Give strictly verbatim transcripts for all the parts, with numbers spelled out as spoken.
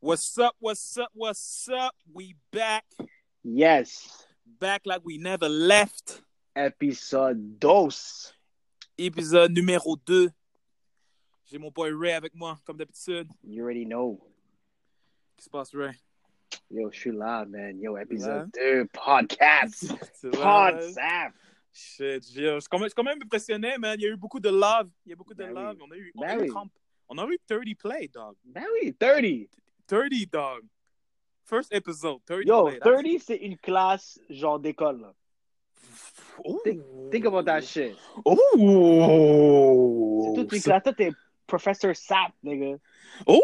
What's up? What's up? What's up? We back. Yes. Back like we never left. Épisode deux. Épisode numéro deux. J'ai mon boy Ray avec moi, comme d'habitude. You already know. Qu'est-ce qui se passe, Ray? Yo, je suis là, man. Yo, épisode ouais. deux, podcast. Podcast. Shit, je suis quand même, quand même impressionné, man. Il y a eu beaucoup de love. Il y a beaucoup de ben love. Oui. On a eu, on ben a eu, oui. on a eu thirty plays, dog. Ben oui, thirty. thirty, dog. First episode, thirty. Yo, play, thirty, that's... c'est une classe genre d'école, là. Oh. Think, think about that shit. Oh! C'est toute une classe. Toi, t'es Professor Sap, nigga. Oh!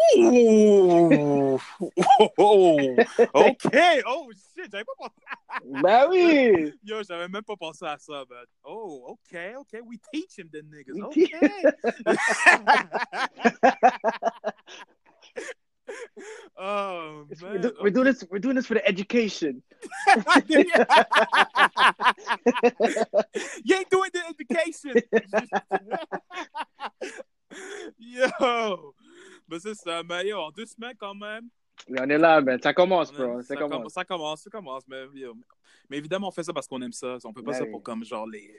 Oh! OK! Oh, shit! J'avais pas pensé à ça. Ben oui! Yo, j'avais même pas pensé à ça, man. Oh, OK, OK. We teach him, the niggas. We OK! Oh, man. We're, do, we're doing this. We're doing this for the education. You ain't doing the education. Yo, mais c'est ça, man. Yo, en deux semaines quand même. Oui, on est là, man. Ça commence, bro. Ça, ça commence. commence, ça commence, ça commence. Mais, yo, mais évidemment, on fait ça parce qu'on aime ça. On peut pas mais ça oui. pour comme genre les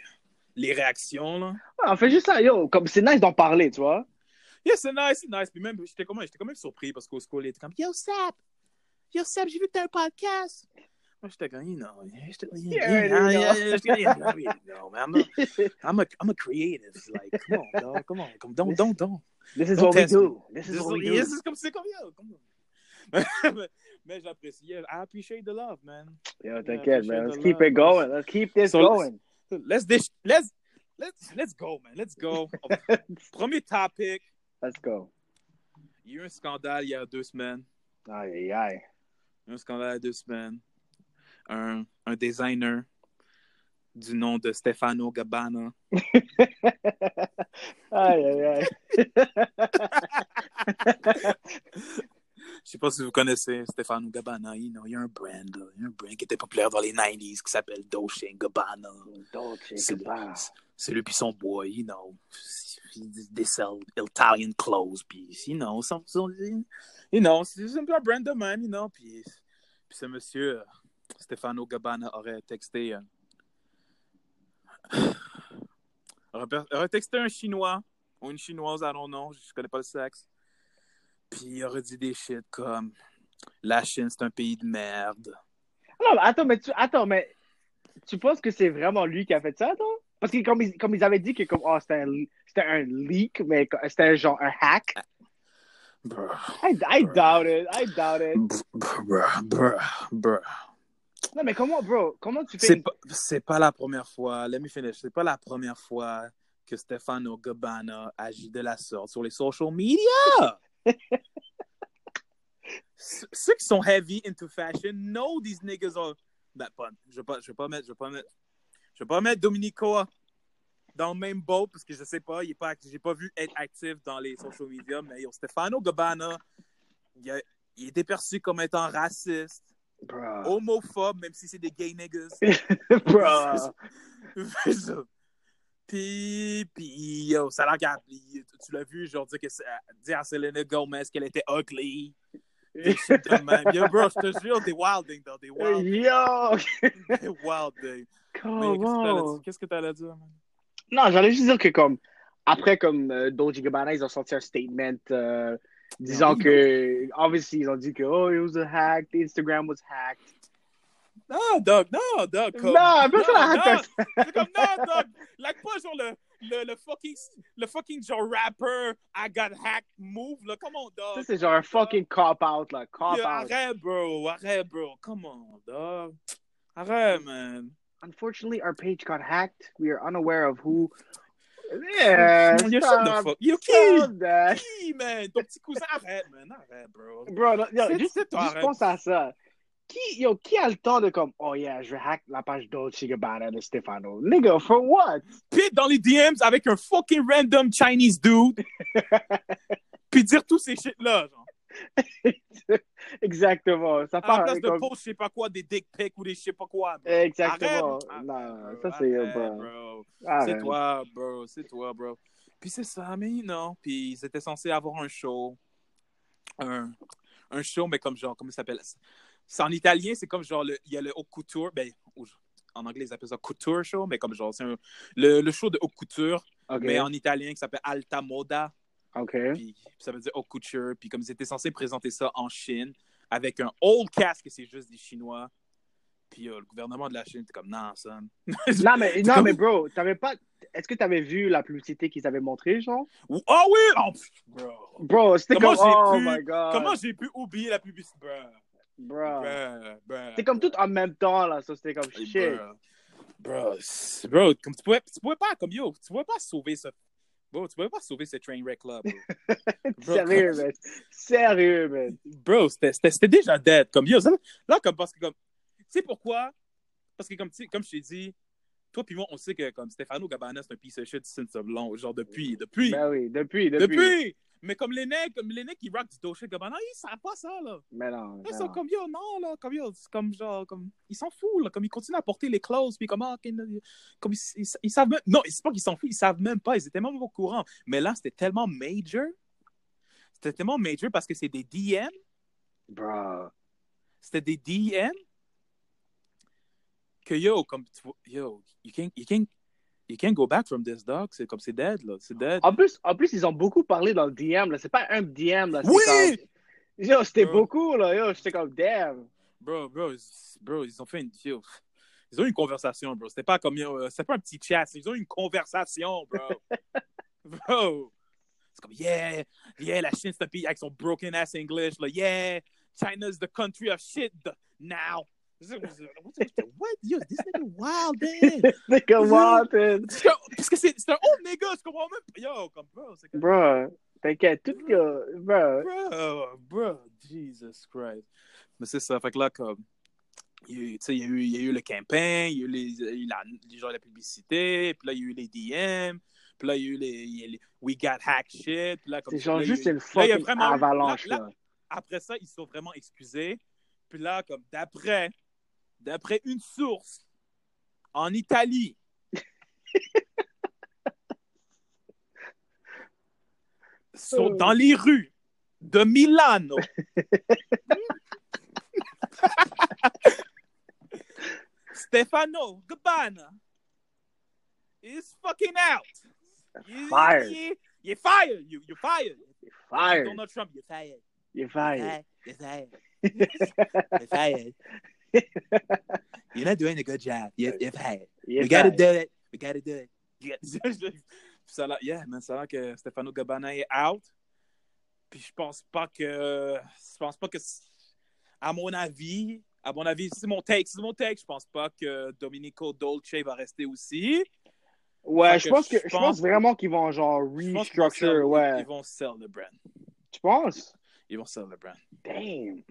les réactions là. Ouais, on fait juste ça, yo. Comme c'est nice d'en parler, tu vois. Yeah, c'est nice, c'est nice. Puis même, j'étais quand même, j'étais quand même surpris parce qu'au school, il était comme, Yo, Sap! Yo, Sap, j'ai vu que t'as un podcast! Moi, j'étais comme, You know, j'étais comme, Yeah, yeah, yeah, yeah, no, man. I'm a, I'm a, I'm a creative. Like, come on, dog, come on. Come, don't, don't, don't. This is don't what we do. This is what we do. This is comme, c'est comme, yo, come on. Mais j'apprécie. Yeah, I appreciate the love, man. Yo, t'inquiète, man. Let's keep love. it going. Let's keep this so going. Let's, let's dish, let's, let's, let's go, man. Let's go. Premier topic. Let's go. Il y a eu un scandale il y a deux semaines. Aïe, aïe, aïe. Il y a eu un scandale il y a deux semaines. Un, un designer du nom de Stefano Gabbana. Aïe, aïe, aïe. Je sais pas si vous connaissez Stefano Gabbana. You know, il y a un brand. Il y a un brand qui était populaire dans les nineties qui s'appelle Dolce and Gabbana. Dolce and Gabbana. C'est lui puis son boy, you know. They sell Italian clothes, puis, you know, some, some, you know, c'est un peu un brand de même, you know, puis, puis ce monsieur, Stefano Gabbana, aurait texté, euh, aurait, aurait texté un Chinois, ou une Chinoise, I don't know, je connais pas le sexe, puis il aurait dit des shit comme, la Chine, c'est un pays de merde. Non, mais attends, mais tu, attends, mais tu penses que c'est vraiment lui qui a fait ça, toi? Parce que comme ils, comme ils avaient dit que comme, oh, c'était, un, c'était un leak, mais c'était un, genre un hack. Bruh, I, I bruh. doubt it. I doubt it. Bruh, bruh, bruh. Non, mais comment, bro? Comment tu fais... C'est, une... pas, c'est pas la première fois. Let me finish. C'est pas la première fois que Stefano Gabbana agit de la sorte sur les social media. Ceux qui sont heavy into fashion know these niggas are... Ben, pas, je vais pas, je vais pas mettre... Je vais pas mettre... Je ne vais pas mettre Dominico dans le même boat parce que je ne sais pas, il est pas, je n'ai pas vu être actif dans les social media, mais yo, Stefano Gabbana, il, a, il était perçu comme étant raciste, Bruh. homophobe, même si c'est des gay niggas. Puis, puis, yo, ça l'a appelé. Tu l'as vu, genre, dire, que c'est, dire à Selena Gomez qu'elle était ugly. Yo, bro, je te jure, des wilding, though, des wilding. Yo! Des wilding. Comment? Qu'est-ce que t'allais dire, man? Non, j'allais juste dire que, comme, après, comme, euh, Dolce and Gabbana, ils ont sorti un statement euh, disant non, que, non. obviously, ils ont dit que, oh, it was a hack, Instagram was hacked. Non, Doug, non, Doug. Comme, non, personne n'a hacké ça. C'est comme, non, Doug, like pas genre le... Le, le, fucking, le fucking genre rapper I got hacked move, là, come on, dog. Ça, c'est genre un fucking cop-out, là, cop-out. Yo, arrête, bro, arrête, bro, come on, dog. Arrête, man. Unfortunately, our page got hacked. We are unaware of who... Yeah, You're shut the fuck. Yo, qui? Qui, man? Ton petit cousin, arrête, man, arrête, bro. Bro, no, yo, c'est, juste, c'est toi, juste pense à ça. Qui, yo, qui a le temps de comme, oh yeah, je vais hack la page Dolce and Gabbana de Stefano? Nigga, for what? Puis dans les D Ms avec un fucking random Chinese dude. Puis dire tous ces shit-là, genre. Exactement. Ça part, à la place de comme... post, je sais pas quoi, des dick pics ou des je sais pas quoi. Bro. Exactement. Arrête, non, bro, ça c'est arrête, bro. bro. C'est toi, bro. C'est toi, bro. Puis c'est ça, mais you know. Puis ils étaient censés avoir un show. Un... un show, mais comme genre, comment ça s'appelle? C'est en italien, c'est comme genre, le, il y a le haute couture, ben, en anglais, ils appellent ça couture show, mais comme genre, c'est un, le, le show de haute couture, okay. Mais en italien, qui s'appelle Alta Moda. OK. Puis ça veut dire haute couture. Puis comme ils étaient censés présenter ça en Chine, avec un old casque, c'est juste des Chinois. Puis euh, le gouvernement de la Chine, t'es comme, non, son. non, mais, non, mais bro, t'avais pas... Est-ce que t'avais vu la publicité qu'ils avaient montrée, genre? Oh oui! Oh, bro, bro c'était comment comme... Oh pu... my God! Comment j'ai pu oublier la publicité? Bro. Bro. Bro, bro. C'était comme tout en même temps, là. Ça, c'était comme shit. Bro, bro, bro comme tu pouvais, tu pouvais pas, comme yo, tu pouvais pas sauver ce... Bro, tu pouvais pas sauver ce train wreck là, bro. Bro sérieux, comme... man. Sérieux, man. Bro, c'était, c'était, c'était déjà dead. Comme yo, ça, là, comme parce que comme... Tu sais pourquoi? Parce que comme, comme je t'ai dit, toi puis moi, on sait que comme Stefano Gabbana, c'est un piece of shit since of long. Genre depuis, depuis. Ben oui, depuis, depuis. Depuis! Mais comme les nègres, comme les nègres qui rock du Doshé Gabbana, ils savent pas ça, là. Mais non. Ils ben sont non. comme yo, non, là, comme yo, comme genre, comme, ils s'en foutent, là. Comme ils continuent à porter les clothes, puis comment, comme ils, ils, ils savent même, non, c'est pas qu'ils s'en foutent, ils savent même pas, ils étaient même au courant. Mais là, c'était tellement major. C'était tellement major parce que c'est des D M. Bro. C'était des D M. Que yo, comme, yo, you can't, you can't, you can't go back from this, dog. C'est comme, c'est dead, là. C'est dead. En plus, en plus, ils ont beaucoup parlé dans le D M, là. C'est pas un D M, là. C'est oui! Comme... Yo, c'était bro. Beaucoup, là. Yo, j'étais comme, damn. Bro, bro, bro, ils ont fait une... Yo. Ils ont eu une conversation, bro. C'était pas comme, yo, c'était pas un petit chat. Ils ont eu une conversation, bro. Bro. C'est comme, yeah, yeah, la Chine, c'est un pays avec son broken-ass English, là. Yeah, China's the country of shit now. What? Yo, this nigga wild, man. This nigga wild, man. Parce que c'est, c'est un old nigga, je comprends même pas. Yo, comme bro, c'est comme... Bro, t'inquiète, tout que... Bro. Bro, bro, Jesus Christ. Mais c'est ça, fait que là, comme... Tu sais, il y a eu, il y a eu le campaign, il y a eu les, il y a eu la, genre, la publicité, puis là, il y a eu les D M, puis là, il y a eu les... Il y a les we got hack shit, puis là, comme... C'est genre là, juste une fucking avalanche, là, là. Après ça, ils sont vraiment excusés, puis là, comme, d'après... D'après une source, en Italie, sont dans les rues de Milano. Stefano Gabbana is fucking out. You're fired. You're, you're fired. You're, you're fired. You're fired. Donald Trump, you're fired. You're fired. You're fired. You're fired. You're fired. You're not doing a good job. You're, you're fired. You're we gotta fired. do it. We gotta do it. Ça là, yeah, man, ça là que Stefano Gabbana est out. Puis je pense pas que, je pense pas que, à mon avis, à mon avis, c'est mon take, c'est mon take. Je pense pas que Domenico Dolce va rester aussi. Ouais, je pense que, je pense vraiment qu'ils vont genre restructure. Ouais. Ils vont sell le brand. Tu penses? Ils vont sell le brand. Damn.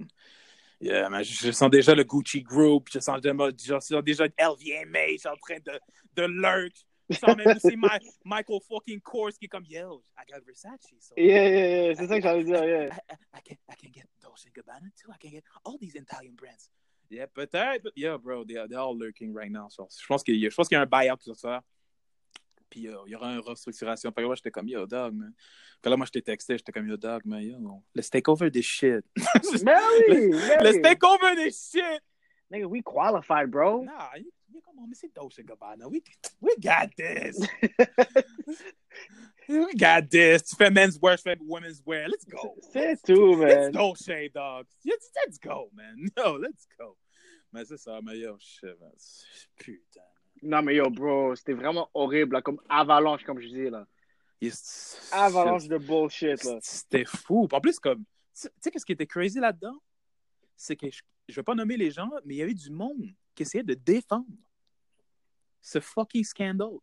Yeah, man, je, je sens déjà le Gucci Group, je sens, je sens déjà L V M H en train de, de lurk. Je sens même aussi my, Michael fucking Kors qui est comme, yo, I got Versace. So yeah, yeah, yeah, c'est I ça can, que j'allais dire, yeah. I, I, I, can, I can get Dolce and Gabbana too, I can get all these Italian brands. Yeah, peut-être, but yeah, bro, they're, they're all lurking right now. So, je pense qu'il y a, je pense qu'il y a un buyout sur ça. Puis euh, il y aura une restructuration. Puis moi, j'étais comme, yo, dog, man. Puis là, moi, je t'ai texté, j'étais comme, yo, dog, man, yo, let's take over this shit. Mais oui, let's, let's take over this shit. Nigga, we qualified, bro. Nah, you, you come on, mais c'est Dolce and Gabbana. We, we got this. We got this. Tu fais men's wear, tu fais women's wear. Let's go. C'est tout, man. It's Dolce, dog. Let's, let's go, man. Yo, let's go. Mais c'est ça, mais yo, shit, man. Putain. Non, mais yo, bro, c'était vraiment horrible, là, comme avalanche, comme je dis, là. Yes. Avalanche de bullshit, là. C'était fou. En plus, comme, tu sais qu'est-ce qui était crazy là-dedans? C'est que, je, je vais pas nommer les gens, mais il y avait du monde qui essayait de défendre ce fucking scandale.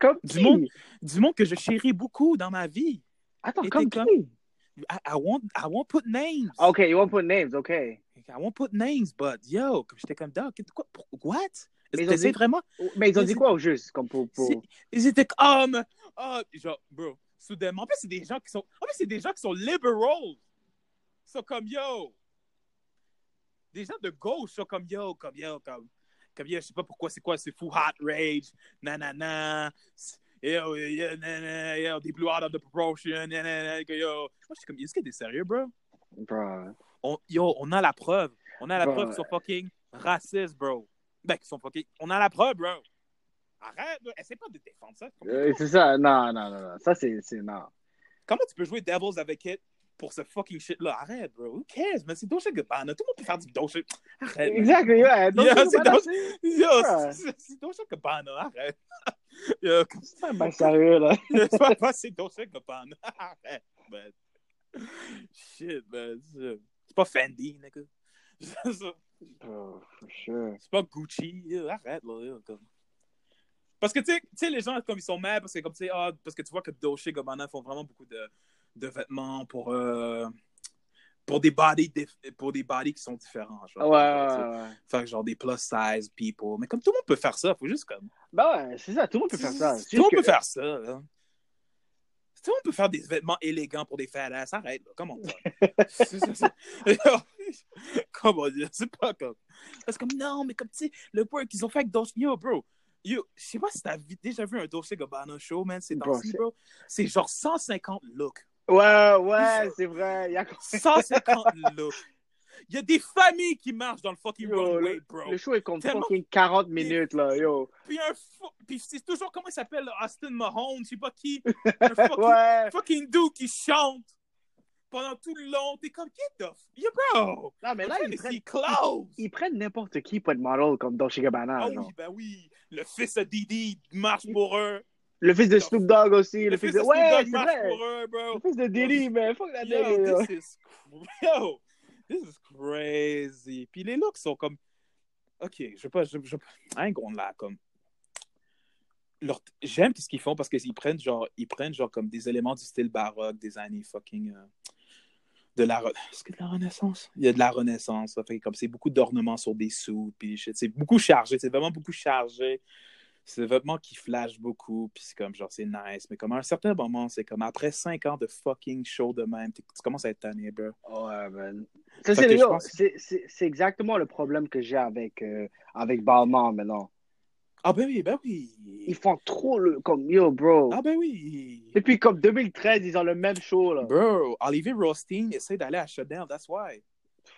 Comme qui? Du monde, du monde que je chéris beaucoup dans ma vie. Attends, comme, comme qui? I, I, won't, I won't put names. OK, you won't put names, OK. I won't put names, but yo, comme j'étais comme, dog, quoi? What? Mais ils ont dit, vraiment... mais ils ont dit quoi au juste? Comme pour, pour... Ils étaient comme... Oh, genre, bro, soudainement. En plus, c'est des gens qui sont... En plus, c'est des gens qui sont libéraux. Ils sont comme, yo. Des gens de gauche sont comme, yo, comme, yo, comme... Comme, yo, je sais pas pourquoi, c'est quoi, c'est fou, hot rage, nanana, yo, yo, nanana, yo, they blew out of the proportion, nanana, yo. Moi, je suis comme, est-ce que t'es sérieux, bro? Bro. On, yo, on a la preuve. On a la bro. preuve qu'ils sont fucking racistes, bro. Ben, qu'ils sont fucking... On a la preuve, bro. Arrête, bro. Essaye pas de défendre ça. Euh, c'est ça. Non, non, non, non. Ça, c'est... c'est non. Comment tu peux jouer Devil's Advocate pour ce fucking shit-là? Arrête, bro. Who cares? Mais c'est Dolce and Gabbana. Tout le monde peut faire du Dolce. Arrête. Exactly, yeah. Dolce yeah, c'est Dolce... Yo, c'est, c'est Dolce and Gabbana. Arrête. Yo, comme... C'est pas mal sérieux, là. C'est pas, pas c'est Dolce and Gabbana. Arrête, man. Shit, man. C'est pas Fendi, nigga. Oh, for sure. C'est pas Gucci. Yo, arrête, là. Yo, comme... Parce que, tu sais, les gens, comme ils sont mad, parce que, comme, tu sais, ah, parce que tu vois que Dolce et Gabbana font vraiment beaucoup de, de vêtements pour, euh, pour, des body dif- pour des body qui sont différents. Genre, ouais, genre, ouais, ouais. Fait que, genre, des plus size people. Mais comme tout le monde peut faire ça, faut juste comme... Ben ouais, c'est ça, tout le monde peut faire ça. Tout le monde peut faire ça, là. Tout le monde peut faire des vêtements élégants pour des fat ass. Arrête, là, comment ça? Comment dire? C'est pas comme... Parce que, non, mais comme, tu sais, le work qu'ils ont fait avec Dolce... Yo, bro! Yo, je sais pas si t'as déjà vu un Dolce and Gabbana show, man. C'est dans ci, bro. C'est genre cent cinquante looks. Ouais, ouais, c'est vrai. Il y a... cent cinquante looks. Il y a des familles qui marchent dans le fucking yo, runway, le, bro. Le show est comme tellement... fucking quarante minutes, là, yo. Puis, un fo... Puis c'est toujours, comment il s'appelle, Austin Mahone, je sais pas qui. Un fucking, ouais. fucking dude qui chante pendant tout le long. T'es comme, get the... Yo, bro. Non, mais là, ils prennent... Close. Ils prennent n'importe qui pour être model comme Dolce and Gabbana. Ah genre. Oui, ben oui. Le fils de Diddy marche pour eux. Le fils de Snoop Dogg aussi. Le, le fils de, de Snoop ouais, Dogg marche vrai. Pour eux, bro. Le fils de Diddy, man. Fuck la nigga. This yo, this is crazy. Puis les looks sont comme... OK, je sais pas... Je, je... Hein, gros, là, comme... Leur... J'aime ce qu'ils font parce qu'ils prennent genre... Ils prennent genre comme des éléments du style baroque, des années fucking... Euh... De la... Est-ce que de la Renaissance? Il y a de la Renaissance. Ça fait comme c'est beaucoup d'ornements sur des sous. Puis c'est beaucoup chargé. C'est vraiment beaucoup chargé. C'est des vêtements qui flashent beaucoup. Puis c'est comme genre, c'est nice. Mais comme à un certain moment, c'est comme après cinq ans de fucking show de même, tu commences à être tanné, bro. Ouais, man. Ça, c'est, le, pense... c'est, c'est, c'est exactement le problème que j'ai avec, euh, avec Balmain maintenant. Ah ben oui, ben oui. Ils font trop le... Comme, yo, bro. Ah ben oui. Et puis, comme deux mille treize, ils ont le même show, là. Bro, Olivier Rousteing essaie d'aller à Chanel, that's why.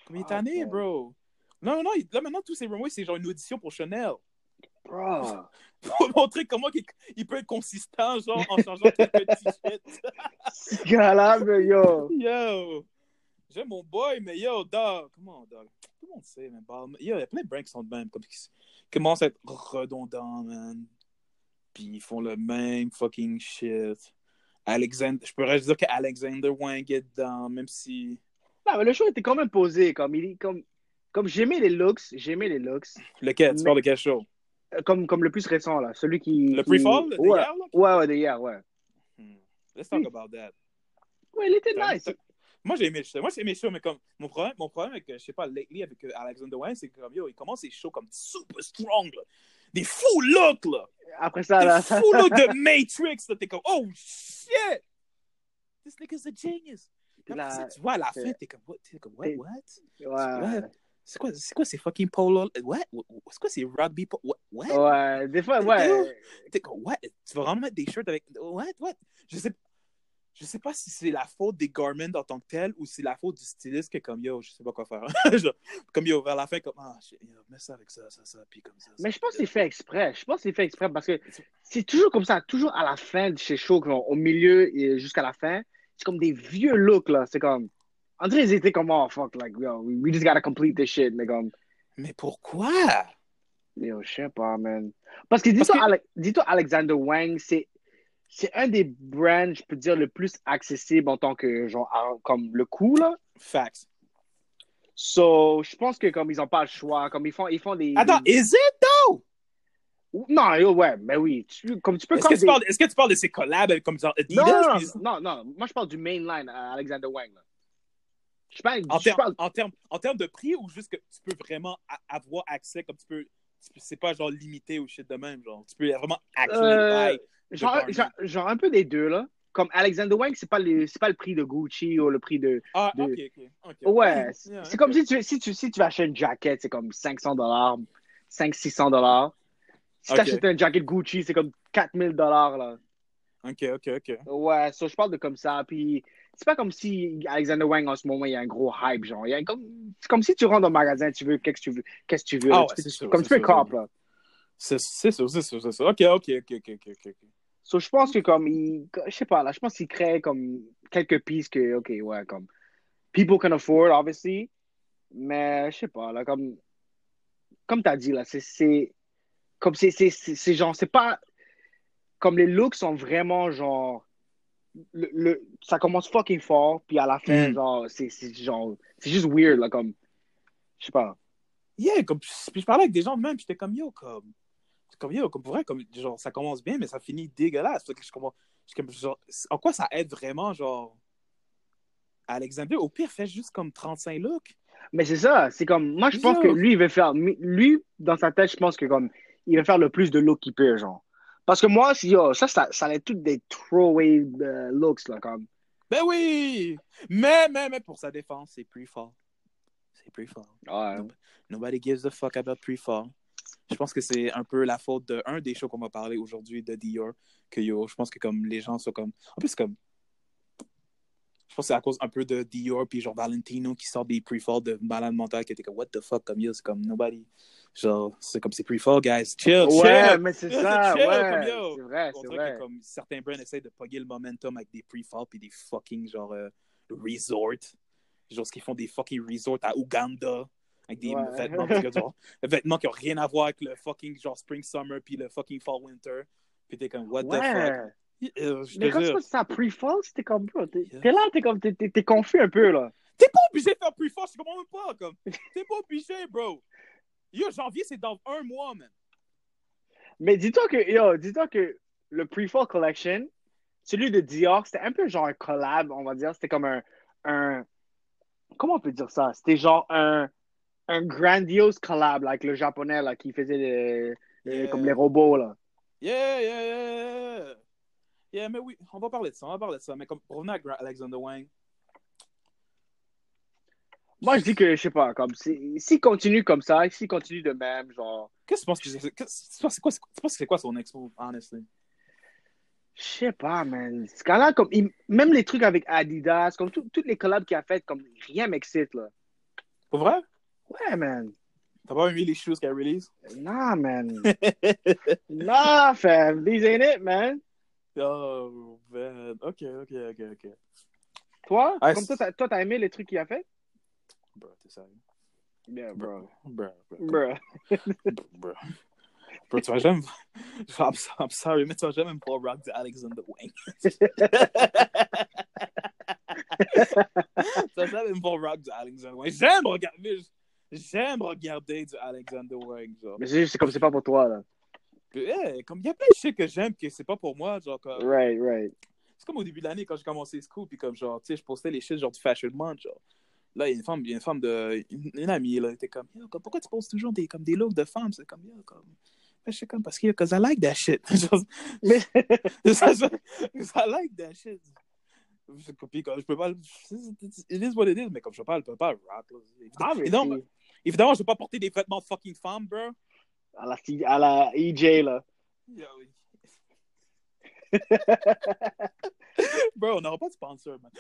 Comme il est tanné, bro. Non, non, là, maintenant, tous ces runways, c'est genre une audition pour Chanel. Bro. Pour montrer comment il, il peut être consistant, genre, en changeant quelques t-shirts. C'est galable, yo. Yo. J'aime mon boy, mais yo, dog. Comment, dog? Tout le monde sait, man. Yo, il y a plein de brands qui sont de même, comme... commencent à être redondants, man. Puis ils font le même fucking shit. Alexander... Je pourrais dire qu'Alexander Wang est dedans, même si... Non, mais le show était quand même posé. Comme, il, comme, comme j'aimais les looks, j'aimais les looks. Lequel? Mais... Tu parles de quel show? Comme, comme le plus récent, là. Celui qui... Le qui... pre-fall? Ouais. Hier, là? Ouais, ouais, de hier, ouais. Hmm. Let's talk oui. about that. Ouais, il était nice. Ça... Moi, j'ai aimé le show. Moi, j'ai aimé le show, mais comme, mon problème, mon problème avec, je sais pas, lately, avec Alexander Wang, c'est que, comme, yo, il commence ses shows comme super strong, là. Des fous looks, là. Après ça, Des là. Des fous looks de Matrix, là. T'es comme, oh, shit! This nigga's a genius. Après là, ça, tu vois, à la fin, t'es comme, what? T'es comme, what? What? Ouais. C'est quoi, c'est quoi ces fucking polo? What? C'est quoi ces rugby polo? What? What? Ouais, des fois, ouais. T'es comme, what? Tu vas vraiment mettre des shirts avec, what? What? Je sais pas. Je sais pas si c'est la faute des garments en tant que tel ou si c'est la faute du styliste que comme yo, je sais pas quoi faire. Comme yo, vers la fin, comme ah, oh, mets ça avec ça, ça, ça, puis comme ça. Mais ça, je pense que c'est fait exprès. Je pense que c'est fait exprès parce que c'est toujours comme ça, toujours à la fin de chez shows, au milieu et jusqu'à la fin, c'est comme des vieux looks là. C'est comme, en vrai, ils étaient comme oh fuck, like yo, we just gotta complete this shit, mais comme. Mais pourquoi? Yo, je sais pas, man. Parce que dis-toi, que... Ale... dis-toi, Alexander Wang, c'est C'est un des brands, je peux dire, le plus accessible en tant que, genre, comme le coût, là. Facts. So, je pense que comme ils n'ont pas le choix, comme ils font, ils font des... Attends, des... is it, though? Non, ouais, mais oui. Tu, comme tu peux... Est-ce, comme que des... tu parles, est-ce que tu parles de ces collabs avec, comme genre, Adidas? Non, non, puis... non, non. Moi, je parle du mainline à Alexander Wang, là. Je parle... En termes parle... en terme, en terme de prix ou juste que tu peux vraiment avoir accès, comme tu peux... C'est pas, genre, limité ou shit de même, genre. Tu peux vraiment accéder... Euh... Genre, genre, genre un peu des deux, là. Comme Alexander Wang, c'est pas le, c'est pas le prix de Gucci ou le prix de... Ah, de... Okay, okay, OK, ouais, c'est, yeah, c'est okay. Comme si tu, si, tu, si tu achètes une jacket, c'est comme cinq cents dollars, cinq cents six cents dollars. Si okay. tu achètes un jacket Gucci, c'est comme quatre mille dollars, là. OK, OK, OK. Ouais, ça, so, je parle de comme ça. Puis c'est pas comme si Alexander Wang en ce moment il y a un gros hype genre, il y a comme c'est comme si tu rentres au magasin, tu veux qu'est-ce que tu veux, qu'est-ce que tu veux, ah, ouais, tu, c'est sûr, comme c'est tu peux cop là. C'est c'est sûr, c'est sûr, c'est sûr. OK, OK, OK, OK, OK, OK. So, je pense que comme il, je sais pas là, je pense qu'il crée comme quelques pistes que OK, ouais, comme people can afford obviously, mais je sais pas là comme comme t'as dit là, c'est c'est comme c'est c'est c'est, c'est genre c'est pas comme les looks sont vraiment genre le, le ça commence fucking fort puis à la fin mm. genre c'est c'est genre c'est juste weird là comme je sais pas. Yeah, comme puis je parlais avec des gens même, j'étais comme yo comme comme yo comme pour vrai comme genre ça commence bien mais ça finit dégueulasse. Donc, je commence genre en quoi ça aide vraiment genre Alexander au pire fait juste comme trente-cinq looks. Mais c'est ça, c'est comme moi je pense yo. que lui il veut faire lui dans sa tête, je pense que comme il veut faire le plus de looks qu'il peut genre. Parce que moi, yo, ça, ça, ça allait toutes des throwaway euh, looks, là, comme. Ben oui! Mais, mais, mais, pour sa défense, c'est pre-fall. C'est pre-fall. Ouais. No, nobody gives a fuck about pre-fall. Je pense que c'est un peu la faute d'un de, des shows qu'on va parler aujourd'hui, de Dior, que, yo, je pense que, comme, les gens sont comme... En plus, comme... Je pense que c'est à cause un peu de Dior, puis genre Valentino, qui sort des pre-fall de malade mental, qui était comme, what the fuck, comme, yo, c'est comme, nobody... Genre, c'est comme c'est pre-fall, guys. Chill, ouais, chill. Ouais, mais c'est ça, chill, ouais. Comme, yo, c'est vrai, c'est vrai. Que, comme, certains brands essayent de pogger le momentum avec des pre-fall puis des fucking, genre, euh, resorts. Genre, ce qu'ils font des fucking resorts à Ouganda avec des ouais. vêtements, que, genre, vêtements qui n'ont rien à voir avec le fucking, genre, spring-summer puis le fucking fall-winter. Puis t'es comme, what ouais. the fuck? Euh, mais quand tu passes à pre-fall, c'était comme, bro, t'es, yeah. t'es là, t'es comme, t'es, t'es, t'es confus un peu, là. T'es pas obligé de faire pre-fall, c'est comme on veut pas, comme. T'es pas obligé, bro. Yo, janvier, c'est dans un mois, man. Mais dis-toi que, yo, dis-toi que le pre-fall collection, celui de Dior, c'était un peu genre un collab, on va dire. C'était comme un, un... Comment on peut dire ça? C'était genre un, un grandiose collab, like le japonais, là, qui faisait les, les, yeah. comme les robots, là. Yeah, yeah, yeah, yeah. Yeah, mais oui, on va parler de ça, on va parler de ça. Mais comme, revenons à Alexander Wang. Moi, je dis que, je sais pas, comme, si, s'il continue comme ça, s'il continue de même, genre... Qu'est-ce que tu penses que c'est, que, c'est, quoi, c'est, tu penses que c'est quoi son expo, honestly? Je sais pas, man. Ce cas-là, comme, il, même les trucs avec Adidas, comme, tout, toutes les collabs qu'il a faites, comme, rien m'excite, là. Pour vrai? Ouais, man. T'as pas aimé les shoes qu'elle release? Nah, man. Nah, fam. These ain't it, man. Oh, man. OK, OK, OK, OK. Toi? I... Comme toi, t'as, toi, t'as aimé les trucs qu'il a fait? Bro, t'es sérieux? Yeah, bro. Bro, bro. Bro. Bro. Bro. Bro, tu vas jamais... I'm, I'm sorry, mais tu vas jamais me voir rock de Alexander Wang. Tu vas jamais me voir rock de Alexander Wang. J'aime regarder... J'aime regarder du Alexander Wang, genre. Mais c'est, c'est comme c'est pas pour toi, là. Yeah, comme il y a plein de shit que j'aime que c'est pas pour moi, genre comme... Right, right. C'est comme au début de l'année, quand j'ai commencé ce coup, puis comme genre, tu sais, je postais les shit genre du Fashion Month, genre. Là, il y a une femme, il y a une femme de... Une, une amie, là, elle était comme, yo, comme, pourquoi tu poses toujours des, comme, des looks de femmes? C'est comme, yo, comme... Je suis comme, parce que, yo, cause I like that shit. Mais... I like that shit. Puis, comme, je peux pas... It is what it is, mais comme je parle, je peux pas rap. Ah, mais non, mais, évidemment, je peux pas porter des vêtements fucking femmes, bro. À la, à la E J, là. Yo, oui. Bro, on n'aura pas de sponsor, man.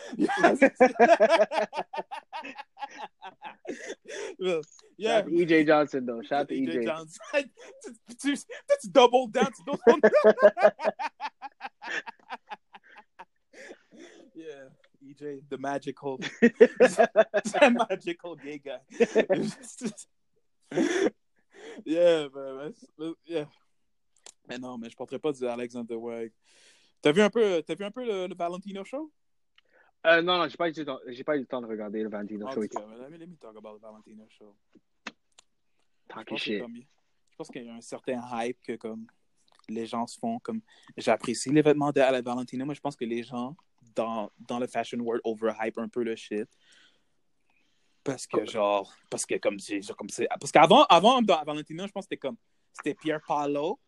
Well, yeah. E J Johnson, though. Shout out to E J Johnson. That's double down. Yeah, E J, the magical, the magical gay guy. Yeah, man. Yeah. Mais non, mais je porterai pas du Alexander Wang. T'as vu un peu, t'as vu un peu le, le Valentino Show? Euh, non, non, j'ai pas eu le temps, j'ai pas eu le temps de regarder le Valentino oh, Show. Okay. Let me, let me talk about the Valentino Show. Talk shit. Comme, je pense qu'il y a un certain hype que comme les gens se font. Comme j'apprécie les vêtements de la Valentino, mais je pense que les gens dans, dans le fashion world overhype un peu le shit. Parce que genre, parce que comme c'est, comme c'est, parce qu'avant, avant dans Valentino, je pense que c'était comme, c'était Pierre Paolo.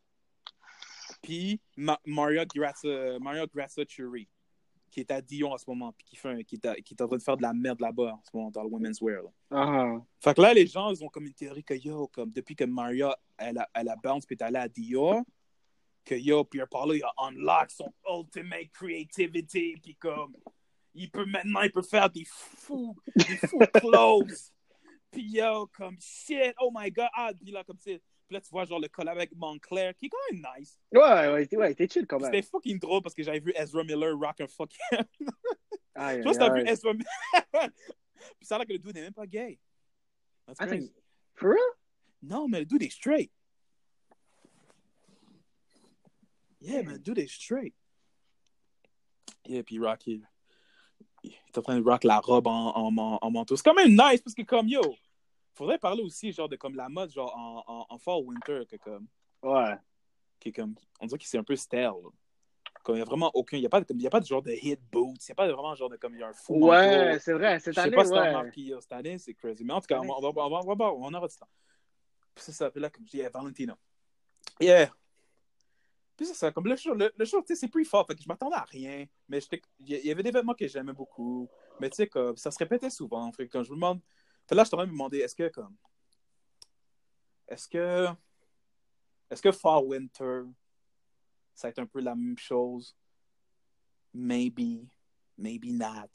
Puis Ma- Maria Grazia, Maria Grazia Chiuri, qui est à Dion en ce moment, puis qui, fait un, qui, est à, qui est en train de faire de la merde là-bas en ce moment, dans le women's wear. Uh-huh. Fait que là, les gens, ils ont comme une théorie que yo, comme depuis que Maria, elle a, elle a bounce, puis est allée à Dior, que yo, Pierre Paolo, il a unlock son ultimate creativity, puis comme il peut maintenant, il peut faire des fous, des fous clothes. Puis yo, comme shit, oh my god, ah, puis là, comme c'est. Puis là, tu vois, genre, le collab avec Montclair, qui est quand même nice. Ouais, ouais, ouais, t'es chill quand même. C'était fucking drôle parce que j'avais vu Ezra Miller rock un fucking. Ah, je pense que t'as vu Ezra Miller. Puis ça a l'air que le dude n'est même pas gay. That's crazy. For real? Non, mais le dude est straight. Yeah, man, dude is straight. Yeah, puis rock, il... il est en train de rock la robe en, en, en, en manteau. C'est quand même nice, parce que comme, yo, faudrait parler aussi, genre, de comme la mode, genre, en, en, en fall-winter, que comme... Ouais. Qui est comme... On dirait que c'est un peu style. Comme, il n'y a vraiment aucun... Il n'y a, a pas de genre de hit boots. Il n'y a pas de, vraiment genre de comme, il y a un faux manteau. Ouais, c'est vrai, cette année, ouais. Je sais pas si t'en marques qu'il y a cette année, c'est crazy. Mais en tout cas, on, on, on, on, on, on aura du temps. Puis ça s'appelle là, comme je dis, yeah, Valentino. Yeah. Puis ça, ça, comme le show, le, le show, tu sais, c'est plus fort. Fait que je m'attendais à rien. Mais il y avait des vêtements que j'aimais beaucoup. Mais tu sais, comme, ça se répétait souvent. Fait que quand je me demande... Fait là, je suis en train de me demander, est-ce que, comme... Est-ce que... Est-ce que Fall Winter, ça va être un peu la même chose? Maybe. Maybe not.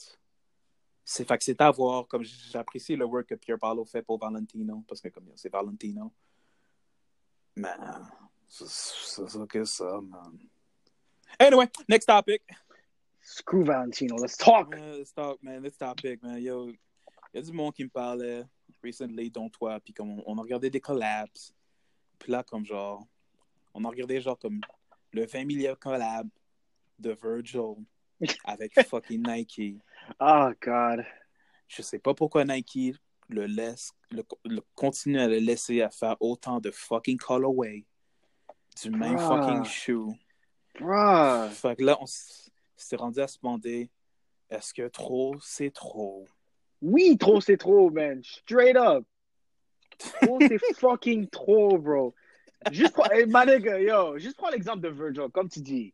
C'est, fait que c'est à voir. Comme j'apprécie le work que Pierpaolo fait pour Valentino. Parce que, comme, c'est Valentino. Mais... C'est ça que ça, man. Anyway, next topic. Screw Valentino, let's talk. Yeah, let's talk, man. Let's topic, man. Yo, il y a du monde qui me parlait recently, dont toi. Puis comme on, on a regardé des collabs. Puis là, comme genre, on a regardé genre comme le vingt millième collab de Virgil avec fucking Nike. Oh, God. Je sais pas pourquoi Nike le laisse, le, le continue à le laisser à faire autant de fucking colorway. Du même Bruh. Fucking shoe. Bruh. Fait que là, on s'est rendu à se demander, est-ce que trop, c'est trop? Oui, trop, c'est trop, man. Straight up. Trop, c'est fucking trop, bro. Juste pour, hey, my nigga, yo, juste prends l'exemple de Virgil, comme tu dis.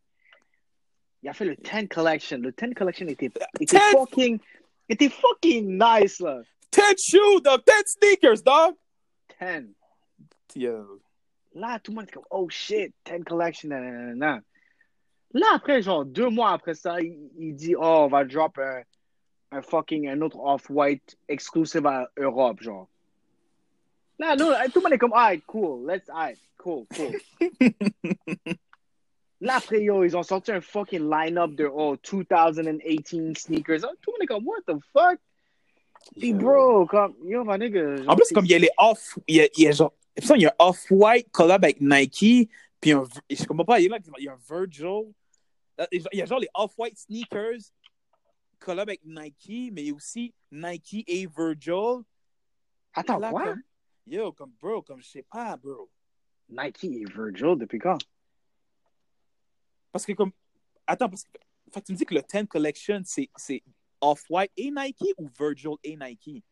Il a fait le dix Collection. Le dix Collection était, était fucking était fucking nice, là. dix shoes, dog. dix sneakers, dog. dix. Yo. Là, tout le monde est comme, oh shit, dix Collection, nanana. Là, après, genre, deux mois après ça, il, il dit, oh, on va drop un, un fucking, un autre Off-White exclusive à Europe, genre. Là, non, tout le monde est comme, alright, cool, let's, alright, cool, cool. Là, après, yo, ils ont sorti un fucking line-up de, oh, deux mille dix-huit sneakers. Tout le monde est comme, what the fuck? Yo. Hey, bro, comme, yo, ma nigga. Genre, en plus, c'est... comme, il y a les off, il y a, il y a genre, et puis ça, il y a un Off-White collab avec Nike, puis un, je comprends pas, il y a un Virgil, il y a genre les Off-White sneakers collab avec Nike, mais aussi Nike et Virgil. Attends, là, quoi? Comme, yo, comme bro, comme je sais pas, bro. Nike et Virgil, depuis quand? Parce que comme, attends, parce que, fait, tu me dis que le dix Collection, c'est, c'est Off-White et Nike ou Virgil et Nike?